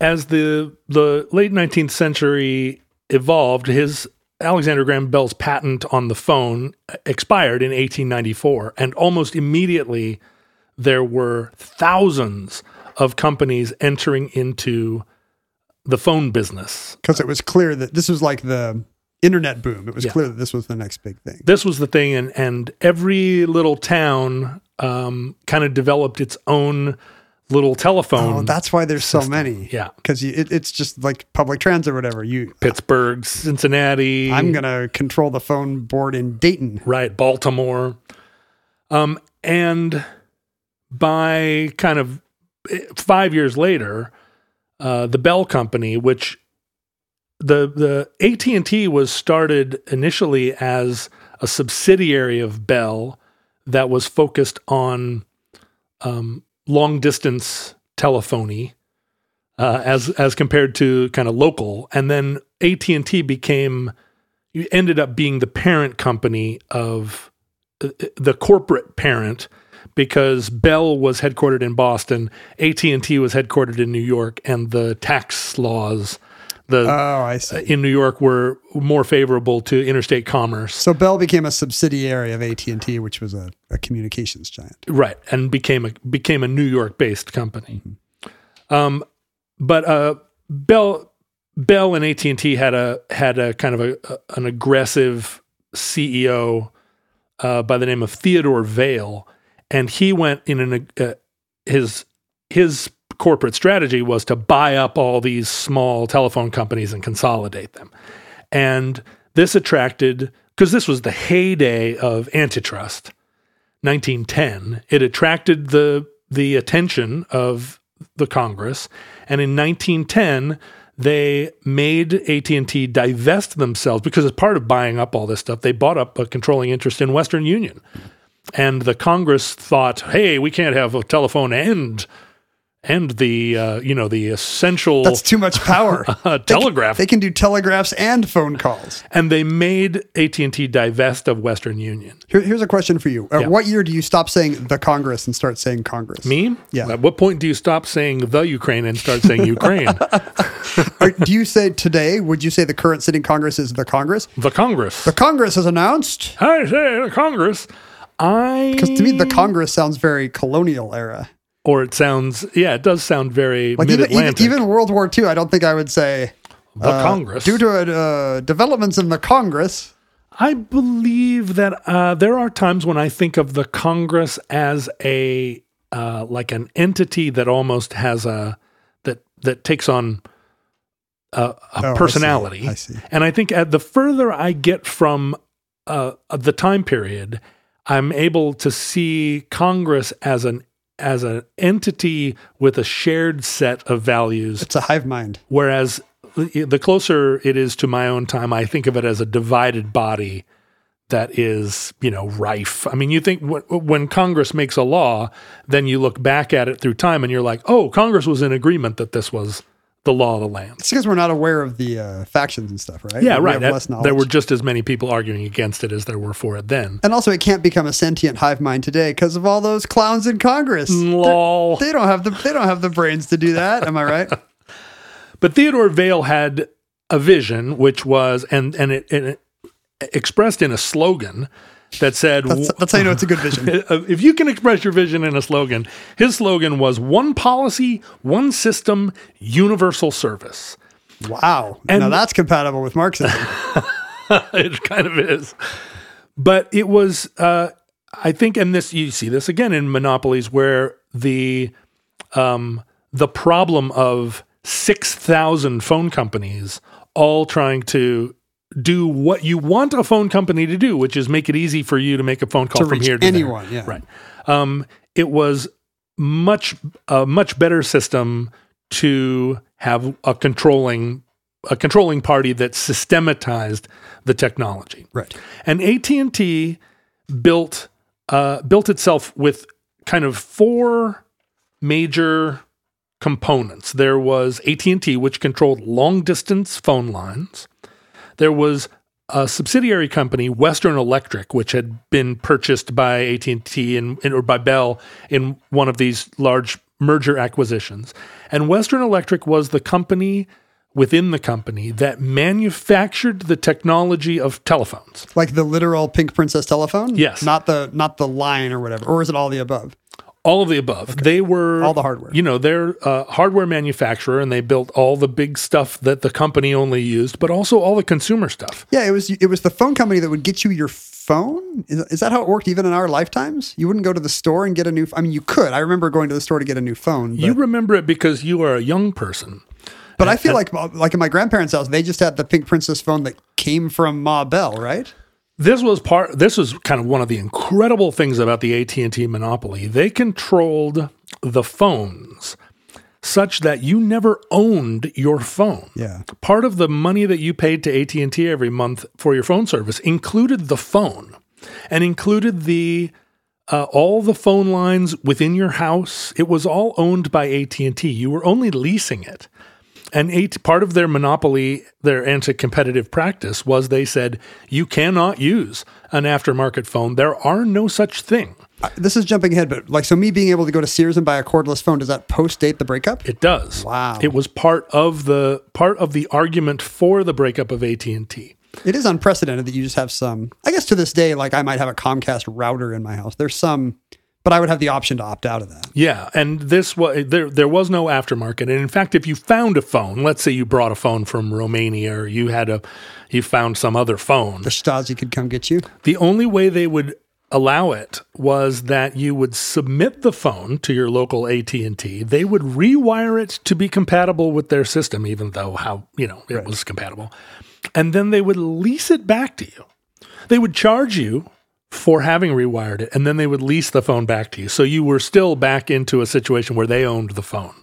As the the late nineteenth century evolved, his Alexander Graham Bell's patent on the phone expired in eighteen ninety-four, and almost immediately there were thousands of companies entering into the phone business. Because it was clear that this was like the internet boom. It was yeah. clear that this was the next big thing. This was the thing, and and every little town um, kind of developed its own little telephone. Oh, that's why there's system. So many. Yeah. Because it, it's just like public transit or whatever. You Pittsburgh, Cincinnati. I'm going to control the phone board in Dayton. Right, Baltimore. Um, and by kind of five years later, uh, the Bell Company, which the the A T and T was started initially as a subsidiary of Bell that was focused on um, long distance telephony uh, as as compared to kind of local, and then A T and T became ended up being the parent company of uh, the corporate parent. Because Bell was headquartered in Boston, A T and T was headquartered in New York, and the tax laws the oh, I see. Uh, in New York were more favorable to interstate commerce. So Bell became a subsidiary of A T and T, which was a, a communications giant. Right, and became a, became a New York-based company. Mm-hmm. Um, but uh, Bell Bell and A T and T had a had a kind of a, a, an aggressive C E O uh, by the name of Theodore Vail. And he went in an uh, his his corporate strategy was to buy up all these small telephone companies and consolidate them. And this attracted, because this was the heyday of antitrust, nineteen ten, it attracted the the attention of the Congress. And in nineteen ten, they made A T and T divest themselves, because as part of buying up all this stuff, they bought up a controlling interest in Western Union. And the Congress thought, "Hey, we can't have a telephone and and the uh, you know the essential that's too much power uh, telegraph. They can, they can do telegraphs and phone calls." And they made A T and T divest of Western Union. Here, here's a question for you: uh, yeah. What year do you stop saying the Congress and start saying Congress? Me? Yeah. At what point do you stop saying the Ukraine and start saying Ukraine? Or do you say today, would you say the current sitting Congress is the Congress? The Congress. The Congress has announced. I say the Congress. I because to me the Congress sounds very colonial era, or it sounds yeah, it does sound very like mid-Atlantic. Even, even World War Two, I don't think I would say the uh, Congress due to uh, developments in the Congress. I believe that uh, there are times when I think of the Congress as a uh, like an entity that almost has a that that takes on a, a oh, personality. I see. I see. And I think at the further I get from uh, the time period, I'm able to see Congress as an as an entity with a shared set of values. It's a hive mind. Whereas the closer it is to my own time, I think of it as a divided body that is, you know, rife. I mean, you think w- when Congress makes a law, then you look back at it through time and you're like, oh, Congress was in agreement that this was the law of the land. It's because we're not aware of the uh, factions and stuff, right? Yeah, we right. That, there were just as many people arguing against it as there were for it then. And also, it can't become a sentient hive mind today because of all those clowns in Congress. Lol. They don't have the they don't have the brains to do that. Am I right? But Theodore Vail had a vision, which was and and it, and it expressed in a slogan that said, "That's, that's how you know it's a good vision." If you can express your vision in a slogan, his slogan was "One policy, one system, universal service." Wow! And now that's compatible with Marxism. It kind of is, but it was, uh, I think, and this you see this again in monopolies where the um, the problem of six thousand phone companies all trying to do what you want a phone company to do, which is make it easy for you to make a phone call to from reach here to anyone. There. Yeah. Right. Um, it was much a much better system to have a controlling a controlling party that systematized the technology. Right. And A T and T built uh, built itself with kind of four major components. There was A T and T, which controlled long distance phone lines. There was a subsidiary company, Western Electric, which had been purchased by A T and T and, and or by Bell in one of these large merger acquisitions. And Western Electric was the company within the company that manufactured the technology of telephones, like the literal Pink Princess telephone. Yes, not the not the line or whatever, or is it all the above? All of the above. Okay. They were all the hardware. You know, they're a hardware manufacturer, and they built all the big stuff that the company only used, but also all the consumer stuff. Yeah, it was it was the phone company that would get you your phone? Is, is that how it worked even in our lifetimes? You wouldn't go to the store and get a new phone? I mean, you could. I remember going to the store to get a new phone. But... You remember it because you are a young person. But and, I feel and... like like in my grandparents' house, they just had the Pink Princess phone that came from Ma Bell, right? This was part. This was kind of one of the incredible things about the A T and T monopoly. They controlled the phones such that you never owned your phone. Yeah. Part of the money that you paid to A T and T every month for your phone service included the phone, and included the uh, all the phone lines within your house. It was all owned by A T and T. You were only leasing it. And eight, part of their monopoly, their anti-competitive practice, was they said, you cannot use an aftermarket phone. There are no such thing. Uh, this is jumping ahead, but like, so me being able to go to Sears and buy a cordless phone, does that post-date the breakup? It does. Wow. It was part of the part of the argument for the breakup of A T and T. It is unprecedented that you just have some, I guess to this day, like I might have a Comcast router in my house. There's some... But I would have the option to opt out of that. Yeah, and this was there. There was no aftermarket, and in fact, if you found a phone, let's say you brought a phone from Romania, or you had a, you found some other phone, the Stasi could come get you. The only way they would allow it was that you would submit the phone to your local A T and T. They would rewire it to be compatible with their system, even though how you know it right. was compatible, and then they would lease it back to you. They would charge you for having rewired it, and then they would lease the phone back to you. So you were still back into a situation where they owned the phone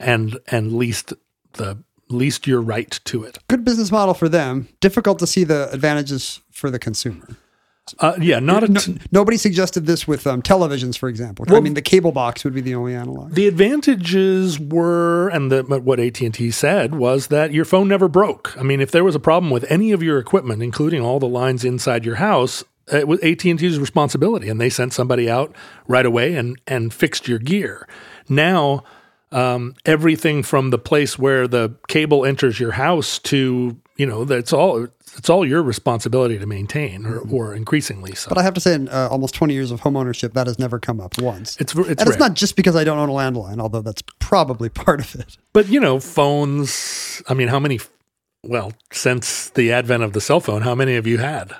and and leased the leased your right to it. Good business model for them. Difficult to see the advantages for the consumer. Uh, yeah, not a t- no, nobody suggested this with um, televisions, for example. Well, I mean, the cable box would be the only analog. The advantages were, and the, what A T and T said was that your phone never broke. I mean, if there was a problem with any of your equipment, including all the lines inside your house, it was A T and T's responsibility, and they sent somebody out right away and, and fixed your gear. Now, um, everything from the place where the cable enters your house to, you know, that's all it's all your responsibility to maintain, or, or increasingly so. But I have to say, in uh, almost twenty years of homeownership, that has never come up once. It's, it's and rare. It's not just because I don't own a landline, although that's probably part of it. But, you know, phones, I mean, how many, well, since the advent of the cell phone, how many have you had?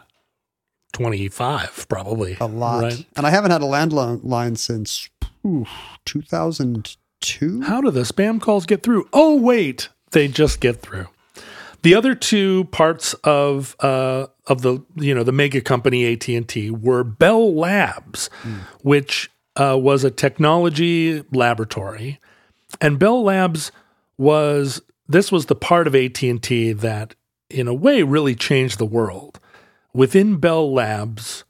twenty-five, probably. A lot. Right? And I haven't had a landline since ooh, two thousand two. How do the spam calls get through? Oh, wait. They just get through. The other two parts of uh, of the you know the mega company A T and T were Bell Labs, mm. which uh, was a technology laboratory. And Bell Labs was, this was the part of A T and T that in a way really changed the world. Within Bell Labs,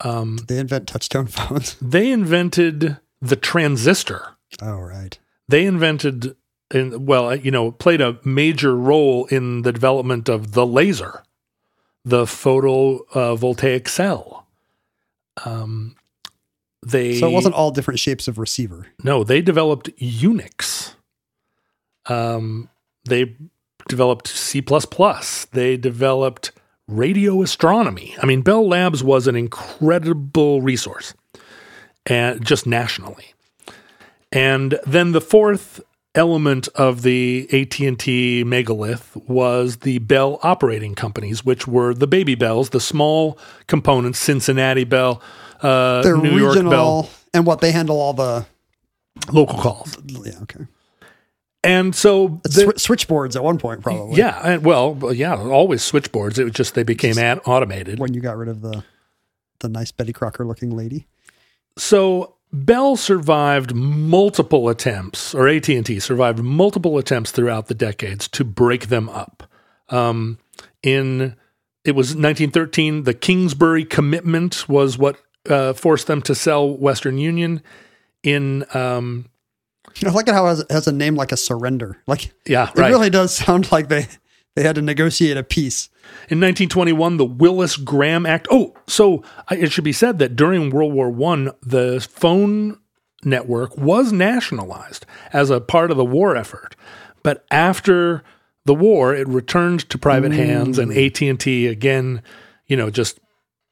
um, did they invent touch-tone phones? They invented the transistor. Oh, right. They invented, and well, you know, played a major role in the development of the laser, the photovoltaic uh, cell. Um, they so it wasn't all different shapes of receiver. No, they developed Unix. Um, they developed C plus plus. They developed radio astronomy. I mean, Bell Labs was an incredible resource, and just nationally. And then the fourth element of the A T and T megalith was the Bell operating companies, which were the Baby Bells, the small components: Cincinnati Bell, uh, New regional, York Bell, and what they handle all the local calls. Yeah, okay. And so the, Sw- switchboards at one point, probably. Yeah. And, well, yeah, always switchboards. It was just they became just ad- automated. When you got rid of the the nice Betty Crocker-looking lady. So Bell survived multiple attempts, or A T and T survived multiple attempts throughout the decades to break them up. Um, in it was nineteen thirteen, the Kingsbury Commitment was what uh, forced them to sell Western Union. In um, You know, I like how it has a name like a surrender. Like, yeah, it right. really does sound like they, they had to negotiate a peace. In nineteen twenty-one, the Willis-Graham Act. Oh, so it should be said that during World War One, the phone network was nationalized as a part of the war effort. But after the war, it returned to private mm. hands, and A T and T again, you know, just...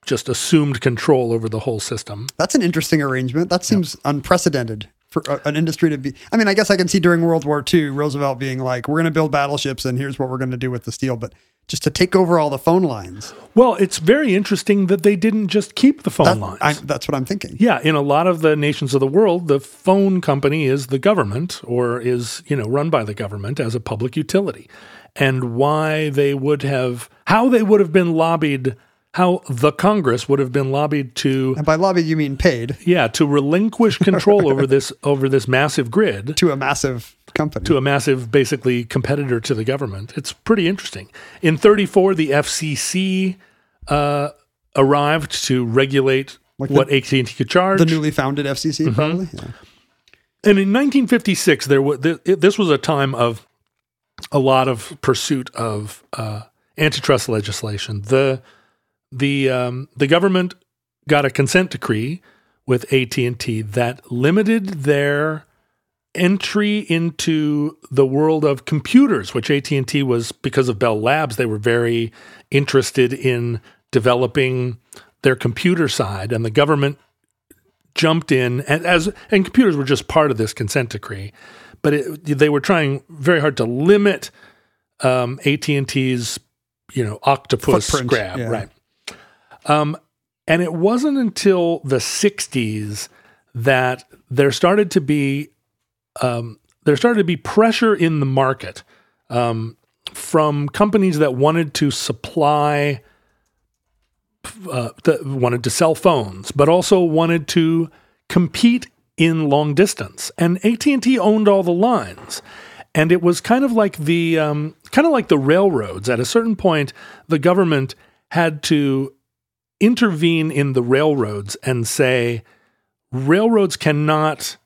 just assumed control over the whole system. That's an interesting arrangement. That seems yep. unprecedented for an industry to be, I mean, I guess I can see during World War Two, Roosevelt being like, we're going to build battleships and here's what we're going to do with the steel, but just to take over all the phone lines. Well, it's very interesting that they didn't just keep the phone that, lines. I, that's what I'm thinking. Yeah. In a lot of the nations of the world, the phone company is the government or is, you know, run by the government as a public utility. And why they would have, how they would have been lobbied, how the Congress would have been lobbied to... And by lobby, you mean paid. Yeah, to relinquish control over this over this massive grid. To a massive company. To a massive, basically, competitor to the government. It's pretty interesting. In thirty-four, the F C C uh, arrived to regulate like the, what A T and T could charge. The newly founded F C C, mm-hmm. probably. Yeah. And in nineteen fifty-six, there was th- this was a time of a lot of pursuit of uh, antitrust legislation. The... The um, the government got a consent decree with A T and T that limited their entry into the world of computers, which A T and T was, because of Bell Labs, they were very interested in developing their computer side, and the government jumped in, and as and computers were just part of this consent decree, but it, they were trying very hard to limit um, A T and T's you know octopus footprint, grab, yeah. right. Um, and it wasn't until the sixties that there started to be um, there started to be pressure in the market um, from companies that wanted to supply, uh, that wanted to sell phones, but also wanted to compete in long distance. And A T and T owned all the lines. And it was kind of like the um, kind of like the railroads. At a certain point, the government had to intervene in the railroads and say, railroads cannot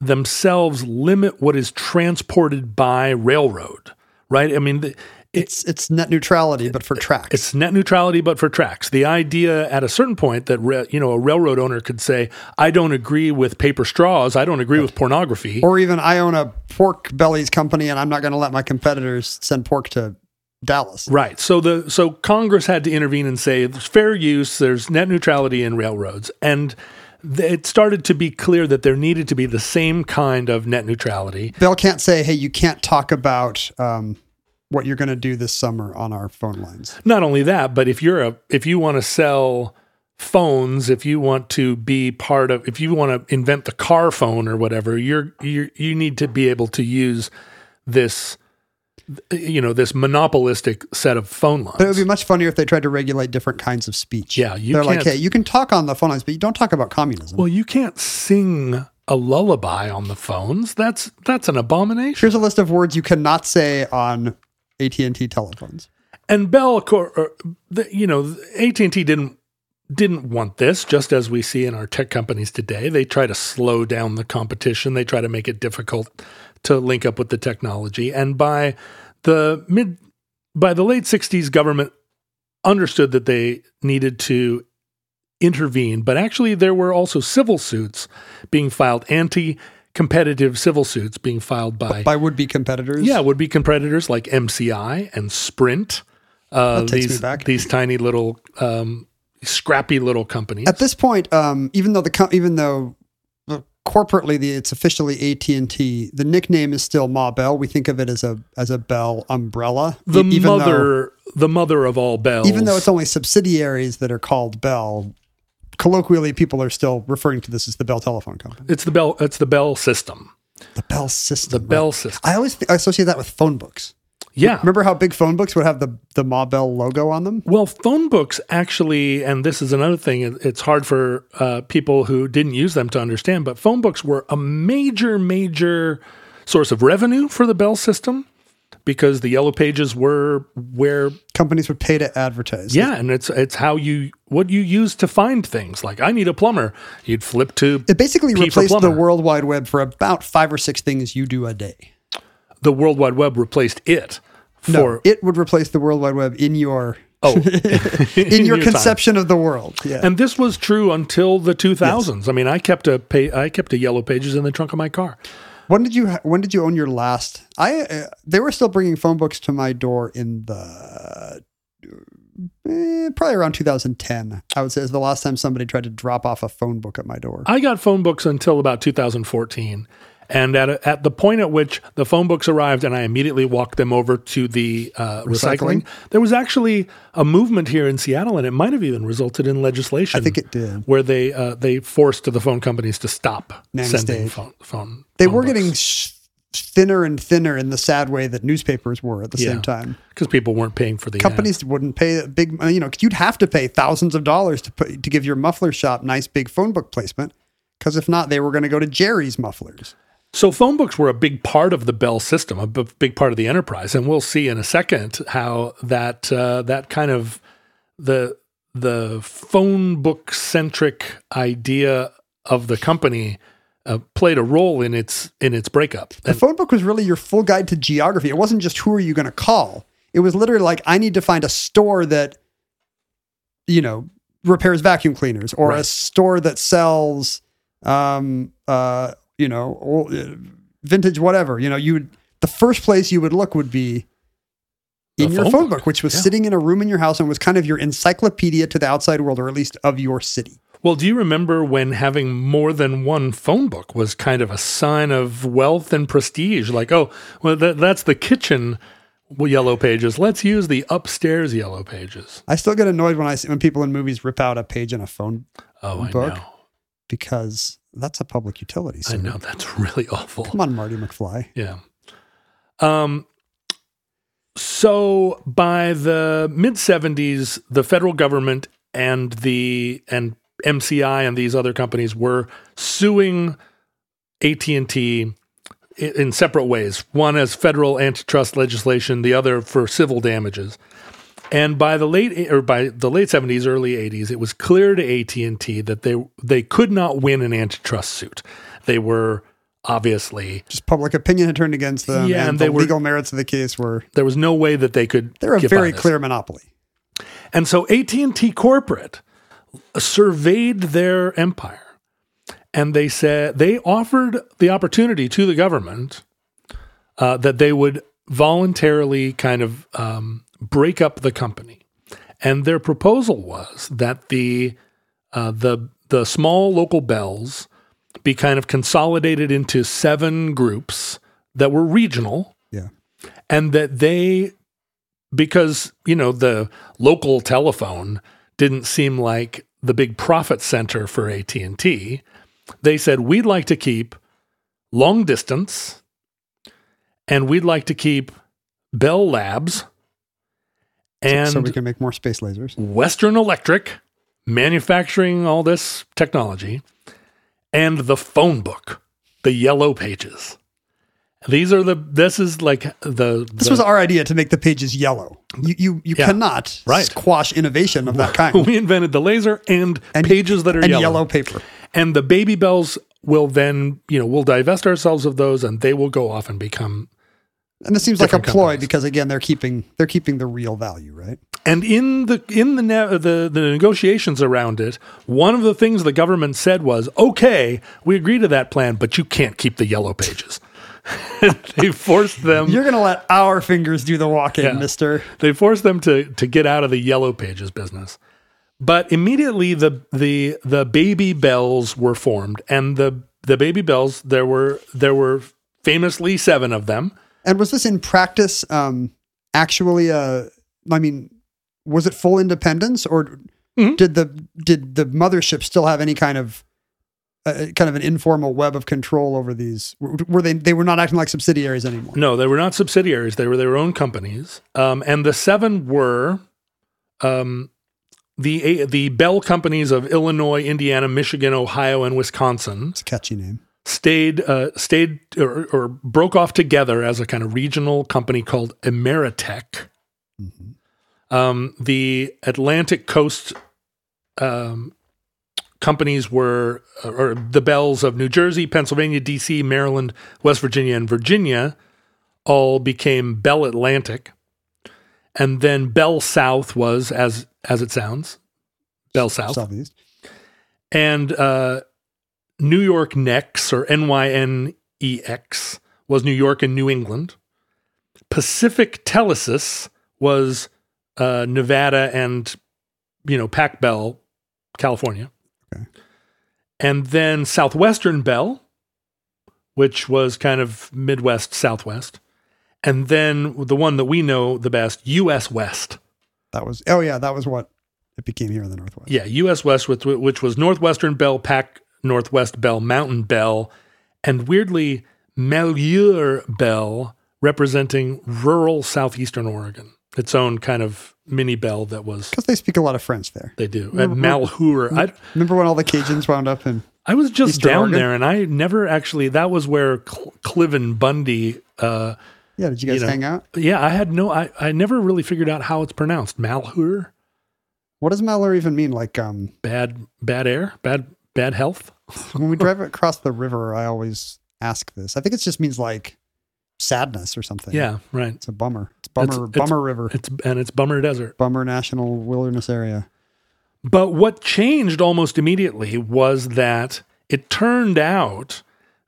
themselves limit what is transported by railroad, right? I mean, the, it, it's it's net neutrality, but for tracks. It's net neutrality, but for tracks. The idea at a certain point that, you know, a railroad owner could say, I don't agree with paper straws, I don't agree with pornography. Or even, I own a pork bellies company and I'm not going to let my competitors send pork to Dallas. Right. So the so Congress had to intervene and say there's fair use, there's net neutrality in railroads. And th- it started to be clear that there needed to be the same kind of net neutrality. Bell can't say, hey, you can't talk about um, what you're going to do this summer on our phone lines. Not only that, but if you're a if you want to sell phones, if you want to be part of, if you want to invent the car phone or whatever, you're you you need to be able to use this you know, this monopolistic set of phone lines. But it would be much funnier if they tried to regulate different kinds of speech. Yeah. You They're like, hey, you can talk on the phone lines, but you don't talk about communism. Well, you can't sing a lullaby on the phones. That's that's an abomination. Here's a list of words you cannot say on A T and T telephones. And Bell, you know, A T and T didn't, didn't want this, just as we see in our tech companies today. They try to slow down the competition. They try to make it difficult to link up with the technology. And by the mid, by the late sixties, government understood that they needed to intervene. But actually, there were also civil suits being filed, anti-competitive civil suits being filed by... By would-be competitors? Yeah, would-be competitors like M C I and Sprint. Uh, that takes these, me back. These tiny little, um, scrappy little companies. At this point, um, even though the... Com- even though corporately, the, it's officially A T and T. The nickname is still Mobil. We think of it as a as a Bell umbrella. The e- even mother, though, the mother of all Bells. Even though it's only subsidiaries that are called Bell, colloquially, people are still referring to this as the Bell Telephone Company. It's the Bell. It's the Bell system. The Bell system. The right? Bell system. I always th- I associate that with phone books. Yeah. Remember how big phone books would have the, the Mobil logo on them? Well, phone books actually, and this is another thing, it, it's hard for uh, people who didn't use them to understand, but phone books were a major, major source of revenue for the Bell system because the Yellow Pages were where... companies would pay to advertise. Yeah, and it's it's how you, what you use to find things. Like, I need a plumber. You'd flip to It basically P replaced the World Wide Web for about five or six things you do a day. The World Wide Web replaced it. For, no, it would replace the World Wide Web in your oh, in, in your, your conception time. Of the world. Yeah. And this was true until the two thousands. Yes. I mean, I kept a pay, I kept a Yellow Pages in the trunk of my car. When did you when did you own your last? I uh, they were still bringing phone books to my door in the eh, probably around two thousand ten, I would say, is the last time somebody tried to drop off a phone book at my door. I got phone books until about two thousand fourteen. And at at the point at which the phone books arrived and I immediately walked them over to the uh, recycling, recycling, there was actually a movement here in Seattle, and it might have even resulted in legislation. I think it did. Where they uh, they forced the phone companies to stop Nanny sending phone, phone They phone were books. getting sh- thinner and thinner in the sad way that newspapers were at the yeah, same time. Because people weren't paying for the Companies ad. wouldn't pay big, you know, you'd have to pay thousands of dollars to put, to give your muffler shop nice big phone book placement, because if not, they were going to go to Jerry's Mufflers. So phone books were a big part of the Bell system, a b- big part of the enterprise, and we'll see in a second how that uh, that kind of the the phone book centric idea of the company uh, played a role in its in its breakup. And the phone book was really your full guide to geography. It wasn't just who are you going to call. It was literally like, I need to find a store that, you know, repairs vacuum cleaners, or right. a store that sells. Um, uh, you know, old, uh, vintage, whatever, you know, you would, the first place you would look would be in your phone book, which was yeah. sitting in a room in your house and was kind of your encyclopedia to the outside world, or at least of your city. Well, do you remember when having more than one phone book was kind of a sign of wealth and prestige? Like, oh, well, th- that's the kitchen yellow pages. Let's use the upstairs yellow pages. I still get annoyed when I see, when people in movies rip out a page in a phone oh, book. I know. Because that's a public utility. Sir. I know, that's really awful. Come on, Marty McFly. Yeah. Um. So by the mid seventies, the federal government and the and M C I and these other companies were suing A T and T in separate ways. One as federal antitrust legislation, the other for civil damages. And by the late or by the late seventies, early eighties, it was clear to A T and T that they they could not win an antitrust suit. They were obviously just public opinion had turned against them. Yeah, and, and the they legal were, merits of the case were there was no way that they could. They're a get very by this. clear monopoly. And so A T and T corporate surveyed their empire, and they said they offered the opportunity to the government uh, that they would voluntarily kind of. Um, break up the company. And their proposal was that the uh, the the small local Bells be kind of consolidated into seven groups that were regional. Yeah. And that they, because, you know, the local telephone didn't seem like the big profit center for A T and T, they said, we'd like to keep long distance, and we'd like to keep Bell Labs, and so we can make more space lasers. Western Electric, manufacturing all this technology, and the phone book, the yellow pages. These are the, this is like the... This the, was our idea to make the pages yellow. You you, you yeah, cannot right. squash innovation of that kind. We invented the laser and, and pages that are and yellow. And yellow paper. And the baby Bells will then, you know, we'll divest ourselves of those, and they will go off and become... And this seems Different like a ploy companies. Because again, they're keeping they're keeping the real value, right? And in the in the, ne- the the negotiations around it, one of the things the government said was, "Okay, we agree to that plan, but you can't keep the yellow pages." They forced them. You're going to let our fingers do the walking, yeah. Mister. They forced them to to get out of the yellow pages business. But immediately, the the the baby Bells were formed, and the the baby Bells there were there were famously seven of them. And was this in practice um, actually a, I mean, was it full independence, or mm-hmm. did the did the mothership still have any kind of uh, kind of an informal web of control over these? Were they they were not acting like subsidiaries anymore? No, they were not subsidiaries. They were their own companies. Um, and the seven were um, the the Bell companies of Illinois, Indiana, Michigan, Ohio, and Wisconsin. It's a catchy name. Stayed, uh, stayed, or, or broke off together as a kind of regional company called Ameritech. Mm-hmm. Um, the Atlantic Coast um, companies were, or the Bells of New Jersey, Pennsylvania, D C, Maryland, West Virginia, and Virginia, all became Bell Atlantic, and then Bell South was, as as it sounds, Bell South, Southeast, and. Uh, New York NEX, or N Y N E X, was New York and New England. Pacific Telesis was uh, Nevada, and, you know, Pac Bell, California. Okay. And then Southwestern Bell, which was kind of Midwest, Southwest. And then the one that we know the best, U S West. That was, oh yeah, that was what it became here in the Northwest. Yeah, U S West, which, which was Northwestern Bell, Pac Northwest Bell, Mountain Bell, and weirdly, Malheur Bell, representing rural southeastern Oregon. Its own kind of mini Bell that was... Because they speak a lot of French there. They do. Remember, at Malheur. Remember, I, remember when all the Cajuns wound up in... I was just Eastern down Oregon? There, and I never actually... That was where Cl- Cliven Bundy... Uh, yeah, did you guys you know, hang out? Yeah, I had no... I, I never really figured out how it's pronounced. Malheur? What does Malheur even mean? Like... Um, bad bad air? Bad bad health? When we drive across the river, I always ask this. I think it just means like... sadness or something. Yeah, right. It's a bummer. It's bummer. It's, bummer it's, river. It's and it's bummer desert. Bummer National Wilderness Area. But what changed almost immediately was that it turned out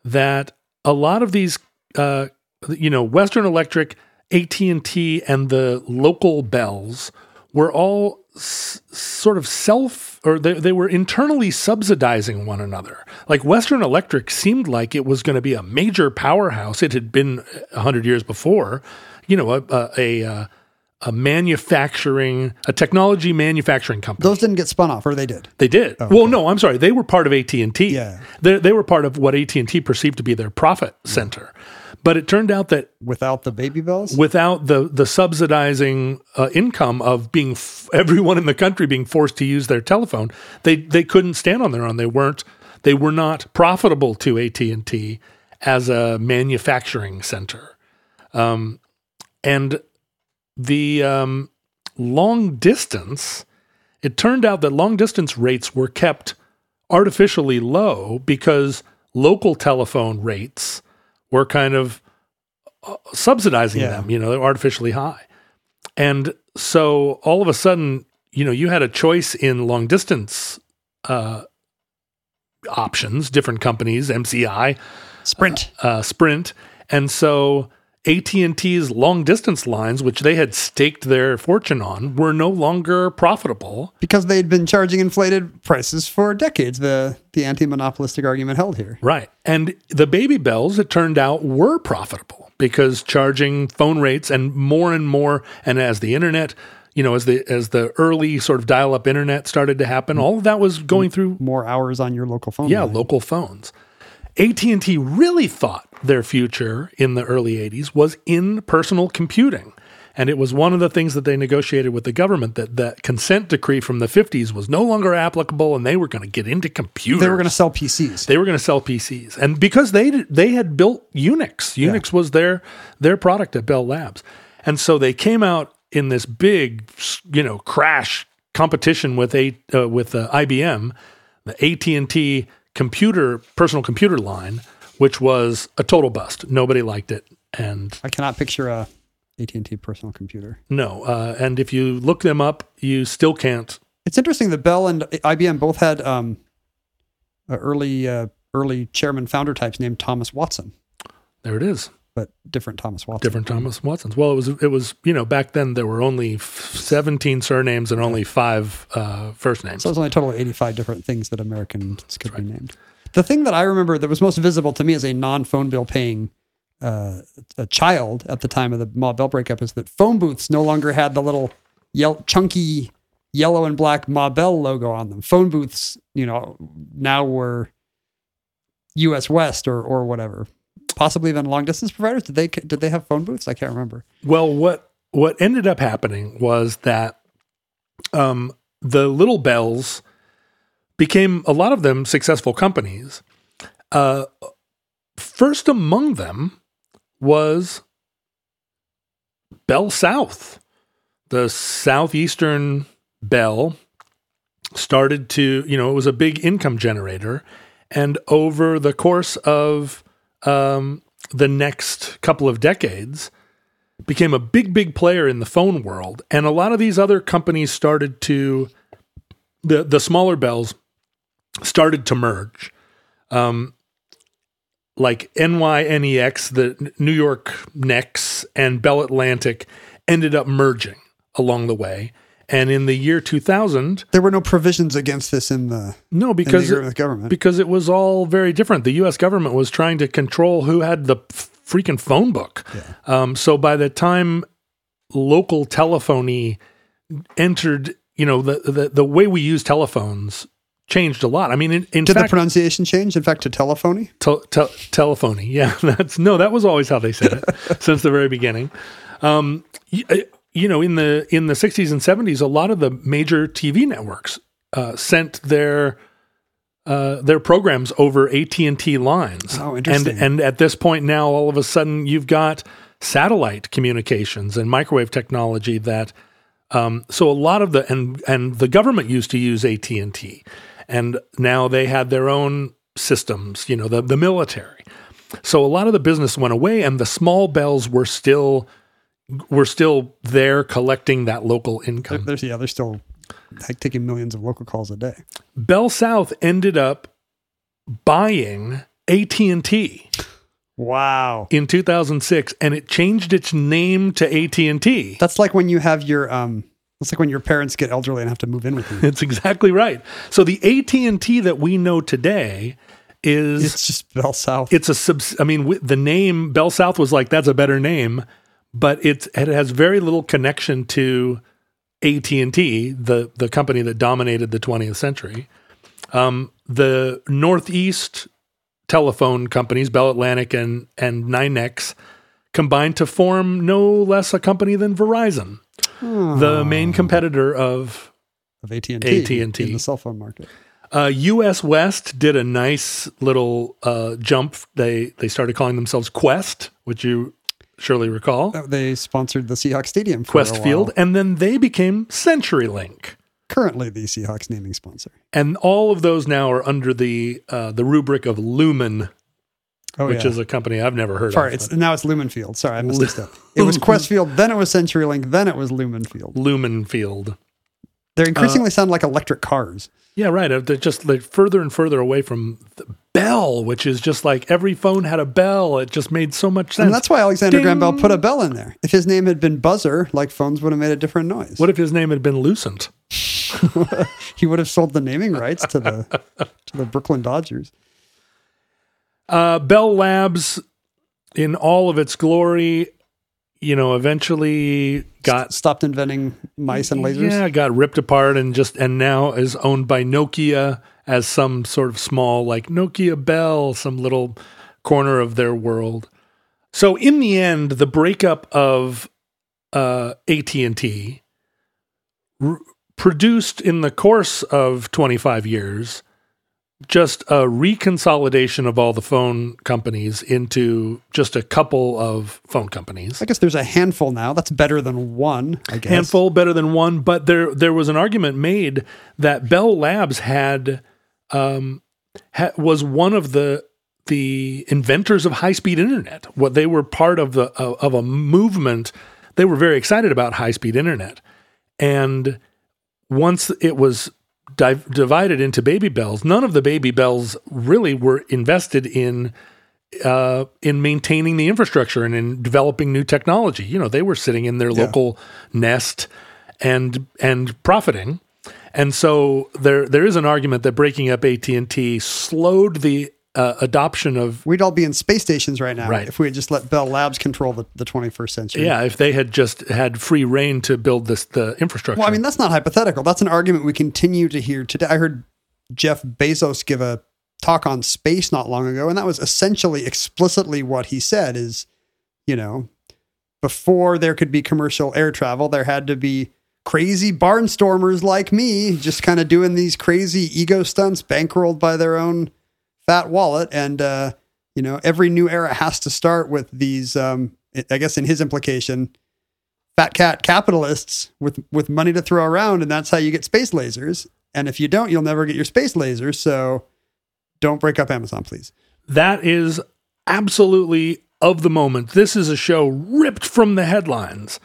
that a lot of these, uh, you know, Western Electric, A T and T, and the local Bells were all s- sort of self, or they, they were internally subsidizing one another. Like Western Electric seemed like it was going to be a major powerhouse. It had been one hundred years before, you know, a a, a a manufacturing, a technology manufacturing company. Those didn't get spun off, or they did? They did. Oh, well, okay. no, I'm sorry. They were part of A T and T. Yeah. They, they were part of what A T and T perceived to be their profit center. Yeah. But it turned out that without the baby bells, without the the subsidizing uh, income of being f- everyone in the country being forced to use their telephone, they they couldn't stand on their own. They weren't they were not profitable to A T and T as a manufacturing center, um, and the um, long distance. It turned out that long distance rates were kept artificially low because local telephone rates. We're kind of subsidizing yeah. them, you know, they're artificially high. And so all of a sudden, you know, you had a choice in long distance uh, options, different companies, M C I. Sprint. Uh, uh, Sprint. And so A T and T's long distance lines, which they had staked their fortune on, were no longer profitable. Because they'd been charging inflated prices for decades. The the anti-monopolistic argument held here. Right. And the baby bells, it turned out, were profitable because charging phone rates and more and more, and as the internet, you know, as the as the early sort of dial-up internet started to happen, mm-hmm. all of that was going through... More hours on your local phone. Yeah, line. Local phones. A T and T really thought their future in the early eighties was in personal computing. And it was one of the things that they negotiated with the government, that that consent decree from the fifties was no longer applicable, and they were going to get into computers. They were going to sell P Cs. They were going to sell P Cs. And because they they had built Unix. Unix yeah. was their their product at Bell Labs. And so they came out in this big, you know, crash competition with a uh, with uh, I B M, the A T and T computer, personal computer line, which was a total bust. Nobody liked it. And I cannot picture a A T and T personal computer. No. Uh, and if you look them up, you still can't. It's interesting that Bell and I B M both had um, early, uh, early chairman founder types named Thomas Watson. There it is. But different Thomas Watson. Different Thomas Watsons. Well, it was, it was, you know, back then there were only seventeen surnames and only five uh, first names. So it was only a total of eighty-five different things that Americans could That's be right. named. The thing that I remember that was most visible to me as a non-phone bill paying uh, a child at the time of the Mobil breakup is that phone booths no longer had the little ye- chunky yellow and black Mobil logo on them. Phone booths, you know, now were U S West or or whatever. Possibly even long distance providers. Did they did they have phone booths? I can't remember. Well, what what ended up happening was that um, the little bells became, a lot of them, successful companies. Uh, first among them was Bell South. The Southeastern Bell started to, you know, it was a big income generator, and over the course of Um, the next couple of decades, became a big, big player in the phone world. And a lot of these other companies started to, the, the smaller bells started to merge. Um, like N Y N E X, the New York NYNEX, and Bell Atlantic ended up merging. along the way. And in the year two thousand... There were no provisions against this in the, no, because in the, it, the government. Because it was all very different. The U S government was trying to control who had the freaking phone book. Yeah. Um, so by the time local telephony entered, you know, the, the, the way we use telephones changed a lot. I mean, in, in Did fact, the pronunciation change, in fact, to telephony? Te- te- telephony, yeah. That's No, that was always how they said it since the very beginning. Um, it, You know, in the in the sixties and seventies, a lot of the major T V networks uh, sent their uh, their programs over A T and T lines. Oh, interesting. And, and at this point now, all of a sudden, you've got satellite communications and microwave technology that um, – so a lot of the – and and the government used to use A T and T, and now they had their own systems, you know, the, the military. So a lot of the business went away, and the small bells were still – We're still there collecting that local income. There's, yeah, they're still like, taking millions of local calls a day. Bell South ended up buying A T and T. Wow. In two thousand six, and it changed its name to A T and T. That's like when you have your, um, that's like when your parents get elderly and have to move in with you. That's exactly right. So the A T and T that we know today is... It's just Bell South. It's a, subs- I mean, w- the name Bell South was like, that's a better name. But it's, it has very little connection to A T and T, the, the company that dominated the twentieth century. Um, the Northeast telephone companies, Bell Atlantic and, and NYNEX, combined to form no less a company than Verizon, hmm. the main competitor of, of A T and T, A T and T in the cell phone market. Uh, U S West did a nice little uh, jump. They they started calling themselves Qwest, which you... surely recall. They sponsored the Seahawks Stadium for Qwest Field, and then they became CenturyLink. Currently the Seahawks naming sponsor. And all of those now are under the uh, the rubric of Lumen, oh, which yeah. is a company I've never heard Sorry, of. Sorry, now it's Lumen Field. Sorry, I missed that. It was Qwest Field, then it was CenturyLink, then it was Lumen Field. Lumen Field. They increasingly uh, sound like electric cars. Yeah, right. They're just like further and further away from the Bell, which is just like every phone had a bell. It just made so much sense. And that's why Alexander Ding! Graham Bell put a bell in there. If his name had been Buzzer, like phones would have made a different noise. What if his name had been Lucent? He would have sold the naming rights to the to the Brooklyn Dodgers. Uh, Bell Labs, in all of its glory, you know, eventually got... Stopped inventing mice and lasers? Yeah, got ripped apart and just and now is owned by Nokia as some sort of small, like, Nokia Bell, some little corner of their world. So in the end, the breakup of uh, A T and T r- produced in the course of twenty-five years just a reconsolidation of all the phone companies into just a couple of phone companies. I guess there's a handful now. That's better than one, I guess. Handful, better than one. But there there was an argument made that Bell Labs had... Um, ha, was one of the the inventors of high-speed internet. What they were part of the of, of a movement. They were very excited about high-speed internet, and once it was di- divided into Baby Bells, none of the Baby Bells really were invested in uh, in maintaining the infrastructure and in developing new technology. You know, they were sitting in their yeah. local nest and and profiting. And so there, there is an argument that breaking up A T and T slowed the uh, adoption of... We'd all be in space stations right now right. if we had just let Bell Labs control the, the twenty-first century. Yeah, if they had just had free reign to build this the infrastructure. Well, I mean, that's not hypothetical. That's an argument we continue to hear today. I heard Jeff Bezos give a talk on space not long ago, and that was essentially explicitly what he said is, you know, before there could be commercial air travel, there had to be... crazy barnstormers like me just kind of doing these crazy ego stunts bankrolled by their own fat wallet. And, uh, you know, every new era has to start with these, um, I guess in his implication, fat cat capitalists with, with money to throw around. And that's how you get space lasers. And if you don't, you'll never get your space lasers. So don't break up Amazon, please. That is absolutely of the moment. This is a show ripped from the headlines.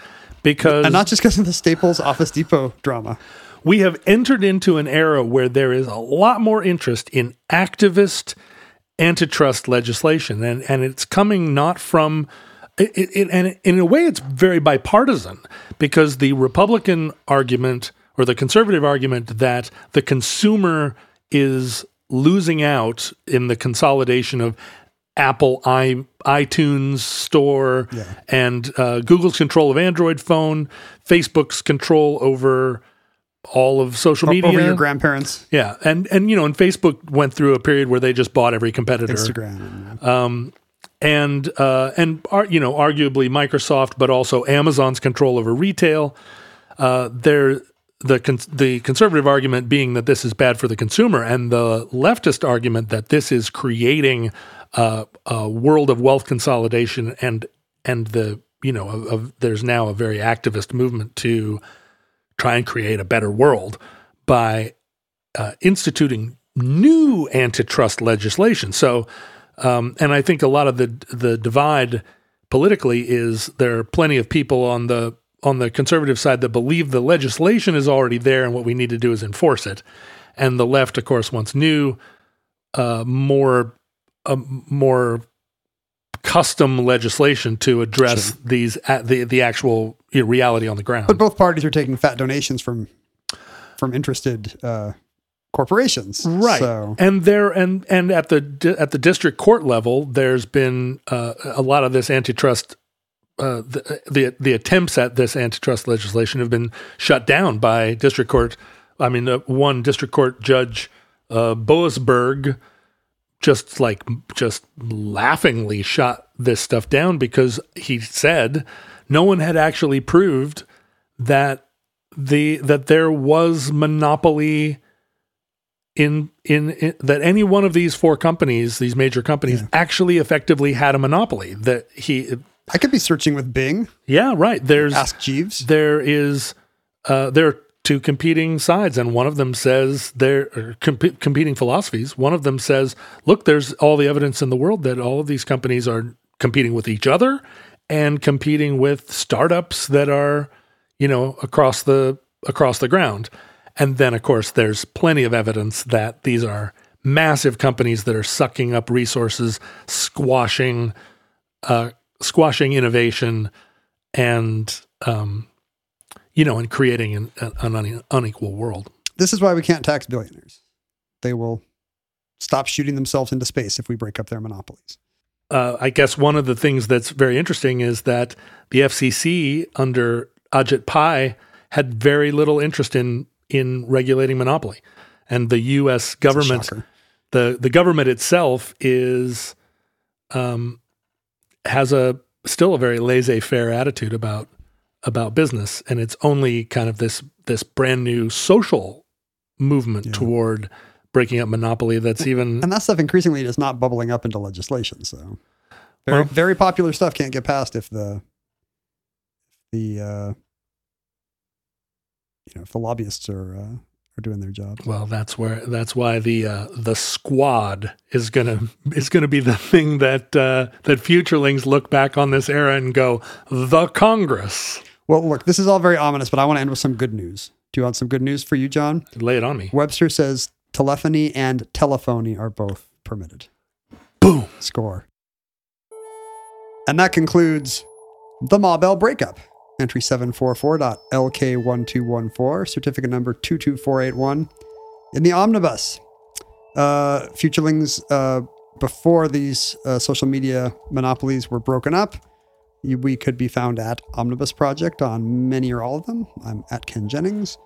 Because and not just because of the Staples Office Depot drama. We have entered into an era where there is a lot more interest in activist antitrust legislation. And, and it's coming not from It, it, it, and in a way, it's very bipartisan, because the Republican argument or the conservative argument that the consumer is losing out in the consolidation of Apple i iTunes store yeah. and uh, Google's control of Android phone, Facebook's control over all of social media. Over your grandparents. Yeah. And, and you know, and Facebook went through a period where they just bought every competitor. Instagram. Yeah. Um, and, uh, and you know, arguably Microsoft, but also Amazon's control over retail. Uh, they're, the con- the conservative argument being that this is bad for the consumer, and the leftist argument that this is creating uh, a world of wealth consolidation, and and the you know a, a, there's now a very activist movement to try and create a better world by uh, instituting new antitrust legislation. So, um, and I think a lot of the the divide politically is there are plenty of people on the on the conservative side that believe the legislation is already there and what we need to do is enforce it. And the left, of course, wants new, uh, more uh, more custom legislation to address sure. these uh, the the actual you know, reality on the ground. But both parties are taking fat donations from from interested uh, corporations, right? So. And there and and at the at the district court level, there's been uh, a lot of this antitrust. Uh, the, the the attempts at this antitrust legislation have been shut down by district court. I mean, uh, one district court judge, uh, Boasberg, just like just laughingly shot this stuff down because he said no one had actually proved that the that there was monopoly in in, in that any one of these four companies, these major companies, yeah. actually effectively had a monopoly. That he. I could be searching with Bing. Yeah, right. There's Ask Jeeves. There is uh, there are two competing sides, and one of them says there are comp- competing philosophies. One of them says, "Look, there's all the evidence in the world that all of these companies are competing with each other and competing with startups that are, you know, across the across the ground." And then, of course, there's plenty of evidence that these are massive companies that are sucking up resources, squashing. Uh, squashing innovation and, um, you know, and creating an, an, an unequal world. This is why we can't tax billionaires. They will stop shooting themselves into space if we break up their monopolies. Uh, I guess one of the things that's very interesting is that the F C C under Ajit Pai had very little interest in, in regulating monopoly. And the U S government, the, the government itself is, um, has a still a very laissez-faire attitude about about business, and it's only kind of this this brand new social movement yeah. toward breaking up monopoly that's even and that stuff increasingly is not bubbling up into legislation. So very, well, very popular stuff can't get passed if the the uh, you know if the lobbyists are uh, are doing their job. Well, that's where that's why the uh, the squad is gonna is gonna be the thing that uh, that futurelings look back on this era and go, the Congress. Well, look, this is all very ominous, but I want to end with some good news. Do you want some good news for you, John? Lay it on me. Webster says telephony and telephony are both permitted. Boom. Score. And that concludes the Mobil breakup. Entry seven four four dot L K one two one four, certificate number two two four eight one. In the omnibus, uh, futurelings, uh, before these uh, social media monopolies were broken up, you, we could be found at Omnibus Project on many or all of them. I'm at Ken Jennings.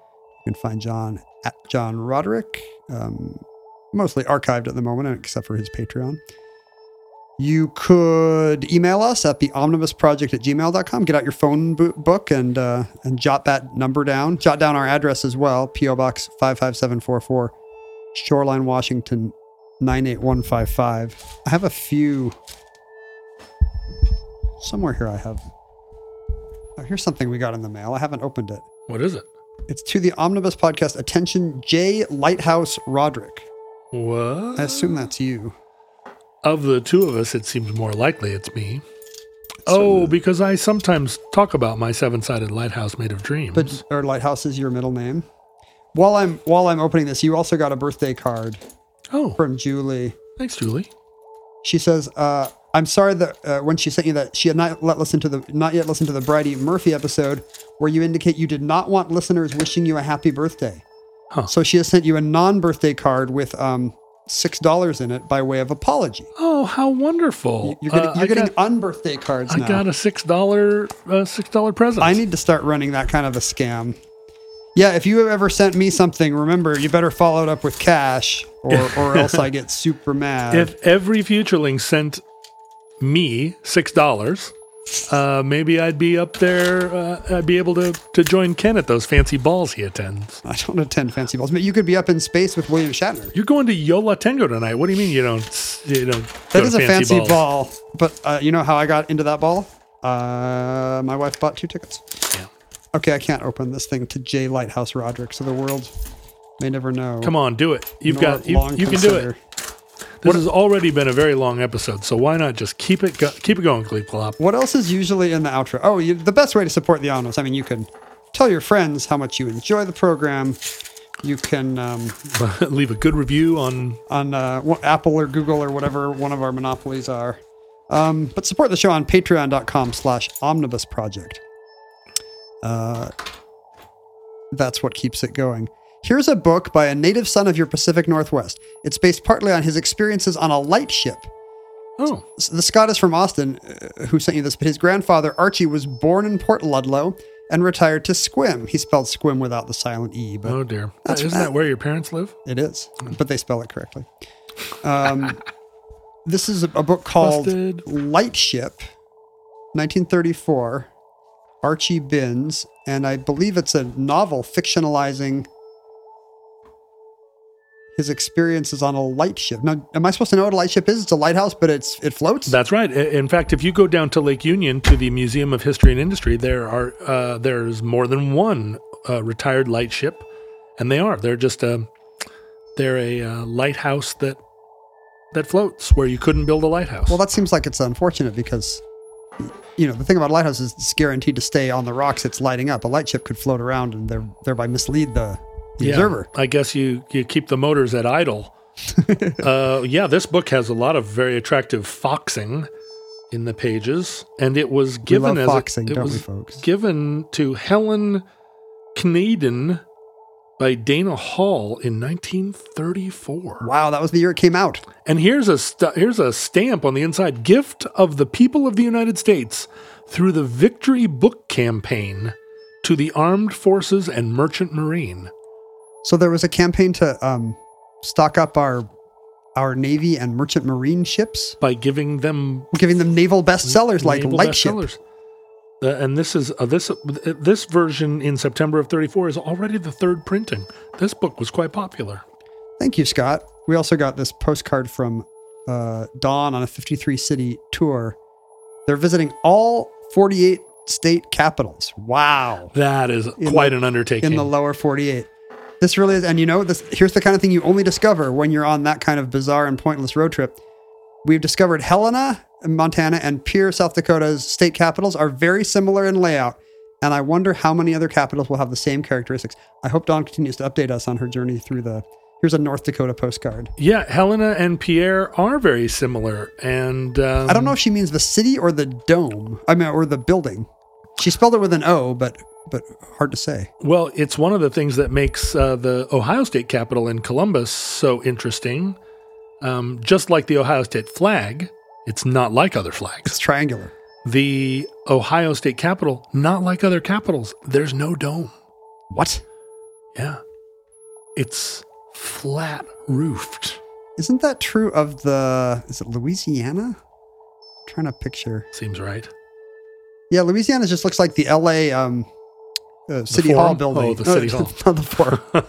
You can find John at John Roderick, um, mostly archived at the moment, except for his Patreon. You could email us at the omnibusproject at gmail dot com. Get out your phone bo- book and uh, and jot that number down. Jot down our address as well. P O. Box five five seven four four, Shoreline, Washington, nine eight one five five. I have a few. Somewhere here I have. Oh, here's something we got in the mail. I haven't opened it. What is it? It's to the Omnibus Podcast. Attention, J. Lighthouse Roderick. What? I assume that's you. Of the two of us, it seems more likely it's me. So, oh, because I sometimes talk about my seven-sided lighthouse made of dreams. But or lighthouse is your middle name. While I'm while I'm opening this, you also got a birthday card. Oh, from Julie. Thanks, Julie. She says, uh, I'm sorry that uh, when she sent you that, she had not let listen to the not yet listened to the Bridie Murphy episode where you indicate you did not want listeners wishing you a happy birthday. Huh. So she has sent you a non-birthday card with um, six dollars in it by way of apology. Oh, how wonderful. You're getting, uh, you're getting got, unbirthday cards I now. I got a six dollars, uh, six dollars present. I need to start running that kind of a scam. Yeah, if you have ever sent me something, remember, you better follow it up with cash or, or else I get super mad. If every Futurelink sent me six dollars, uh, maybe I'd be up there. Uh, I'd be able to, to join Ken at those fancy balls he attends. I don't attend fancy balls, but you could be up in space with William Shatner. You're going to Yola Tengo tonight. What do you mean you don't? You don't. That is a fancy, fancy ball, but uh, you know how I got into that ball? Uh, my wife bought two tickets. Yeah. Okay, I can't open this thing to J Lighthouse Roderick, so the world may never know. Come on, do it. You've got. You, you can do it. This what has already been a very long episode, so why not just keep it go- keep it going, Gleeplop? What else is usually in the outro? Oh, you, the best way to support the Onos. I mean, you can tell your friends how much you enjoy the program. You can um, leave a good review on on uh, Apple or Google or whatever one of our monopolies are. Um, but support the show on patreon dot com slash omnibus project. Uh, that's what keeps it going. Here's a book by a native son of your Pacific Northwest. It's based partly on his experiences on a lightship. Oh. The Scot is from Austin, uh, who sent you this, but his grandfather, Archie, was born in Port Ludlow and retired to Sequim. He spelled Sequim without the silent E. But oh, dear. That's, Isn't that where your parents live? It is, but they spell it correctly. Um, this is a, a book called Busted. Lightship, nineteen thirty-four, Archie Binns, and I believe it's a novel fictionalizing his experiences on a lightship. Now, am I supposed to know what a lightship is? It's a lighthouse, but it's it floats? That's right. In fact, if you go down to Lake Union to the Museum of History and Industry, there are uh, there's more than one uh, retired lightship, and they are. They're just a they're a uh, lighthouse that that floats where you couldn't build a lighthouse. Well, that seems like it's unfortunate because you know the thing about a lighthouse is it's guaranteed to stay on the rocks it's lighting up. A lightship could float around and there, thereby mislead the The observer. Yeah, I guess you, you keep the motors at idle. uh, yeah, this book has a lot of very attractive foxing in the pages, and it was given we love as foxing, a, it don't was we, folks? given to Helen Keller by Dana Hall in nineteen thirty-four. Wow, that was the year it came out. And here's a st- here's a stamp on the inside: "Gift of the People of the United States through the Victory Book Campaign to the Armed Forces and Merchant Marine." So there was a campaign to um, stock up our our Navy and Merchant Marine ships by giving them giving them naval bestsellers like Lightship. Uh, and this is uh, this uh, this version in September of thirty-four is already the third printing. This book was quite popular. Thank you, Scott. We also got this postcard from uh, Dawn on a fifty-three city tour. They're visiting all forty-eight state capitals. Wow, that is quite an undertaking in the lower forty-eight. This really is, and you know, this here's the kind of thing you only discover when you're on that kind of bizarre and pointless road trip. We've discovered Helena, Montana, and Pierre, South Dakota's state capitals are very similar in layout, and I wonder how many other capitals will have the same characteristics. I hope Dawn continues to update us on her journey through the... Here's a North Dakota postcard. Yeah, Helena and Pierre are very similar, and... Um, I don't know if she means the city or the dome, I mean, or the building. She spelled it with an O, but... but hard to say. Well, it's one of the things that makes uh, the Ohio State Capitol in Columbus so interesting. Um, just like the Ohio State flag, it's not like other flags. It's triangular. The Ohio State Capitol, not like other capitals. There's no dome. What? Yeah. It's flat roofed. Isn't that true of the, is it Louisiana? I'm trying to picture. Seems right. Yeah, Louisiana just looks like the L A, um, Uh, City Hall building. Oh, the no, City Hall. Not the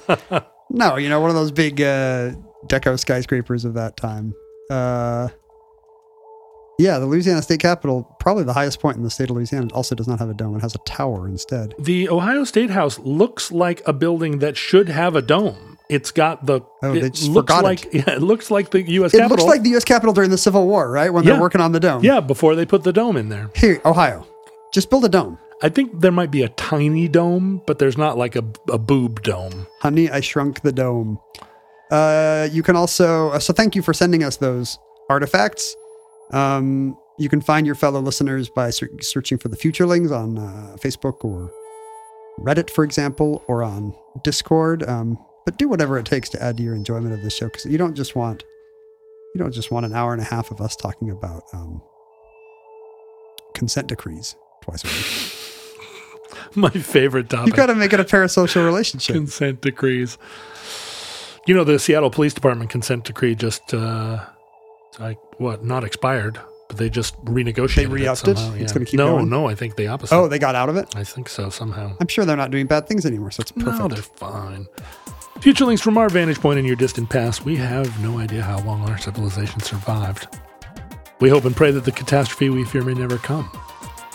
forum. No, you know, one of those big uh, deco skyscrapers of that time. Uh, yeah, the Louisiana State Capitol, probably the highest point in the state of Louisiana, also does not have a dome. It has a tower instead. The Ohio State House looks like a building that should have a dome. It's got the... Oh, it they just looks forgot like, it. Yeah, it looks like the U S Capitol. It looks like the U S Capitol during the Civil War, right? When yeah. they're working on the dome. Yeah, before they put the dome in there. Here, Ohio, just build a dome. I think there might be a tiny dome, but there's not like a, a boob dome. Honey, I shrunk the dome. Uh, you can also... So thank you for sending us those artifacts. Um, you can find your fellow listeners by ser- searching for the Futurelings on uh, Facebook or Reddit, for example, or on Discord. Um, but do whatever it takes to add to your enjoyment of this show, because you don't just want you don't just want an hour and a half of us talking about um, consent decrees twice a week. My favorite topic. You've got to make it a parasocial relationship. Consent decrees. You know, the Seattle Police Department consent decree just, uh, like, what, not expired, but they just renegotiated. They re-upped it? Somehow, yeah. It's going to keep no, going? No, no, I think the opposite. Oh, they got out of it? I think so, somehow. I'm sure they're not doing bad things anymore, so it's perfect. No, they're fine. Futurelings, from our vantage point in your distant past, we have no idea how long our civilization survived. We hope and pray that the catastrophe we fear may never come.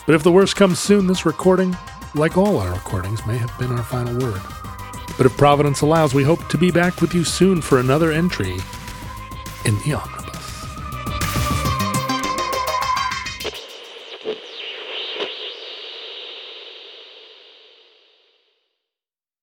But if the worst comes soon, this recording, like all our recordings, may have been our final word. But if Providence allows, we hope to be back with you soon for another entry in the Omnibus.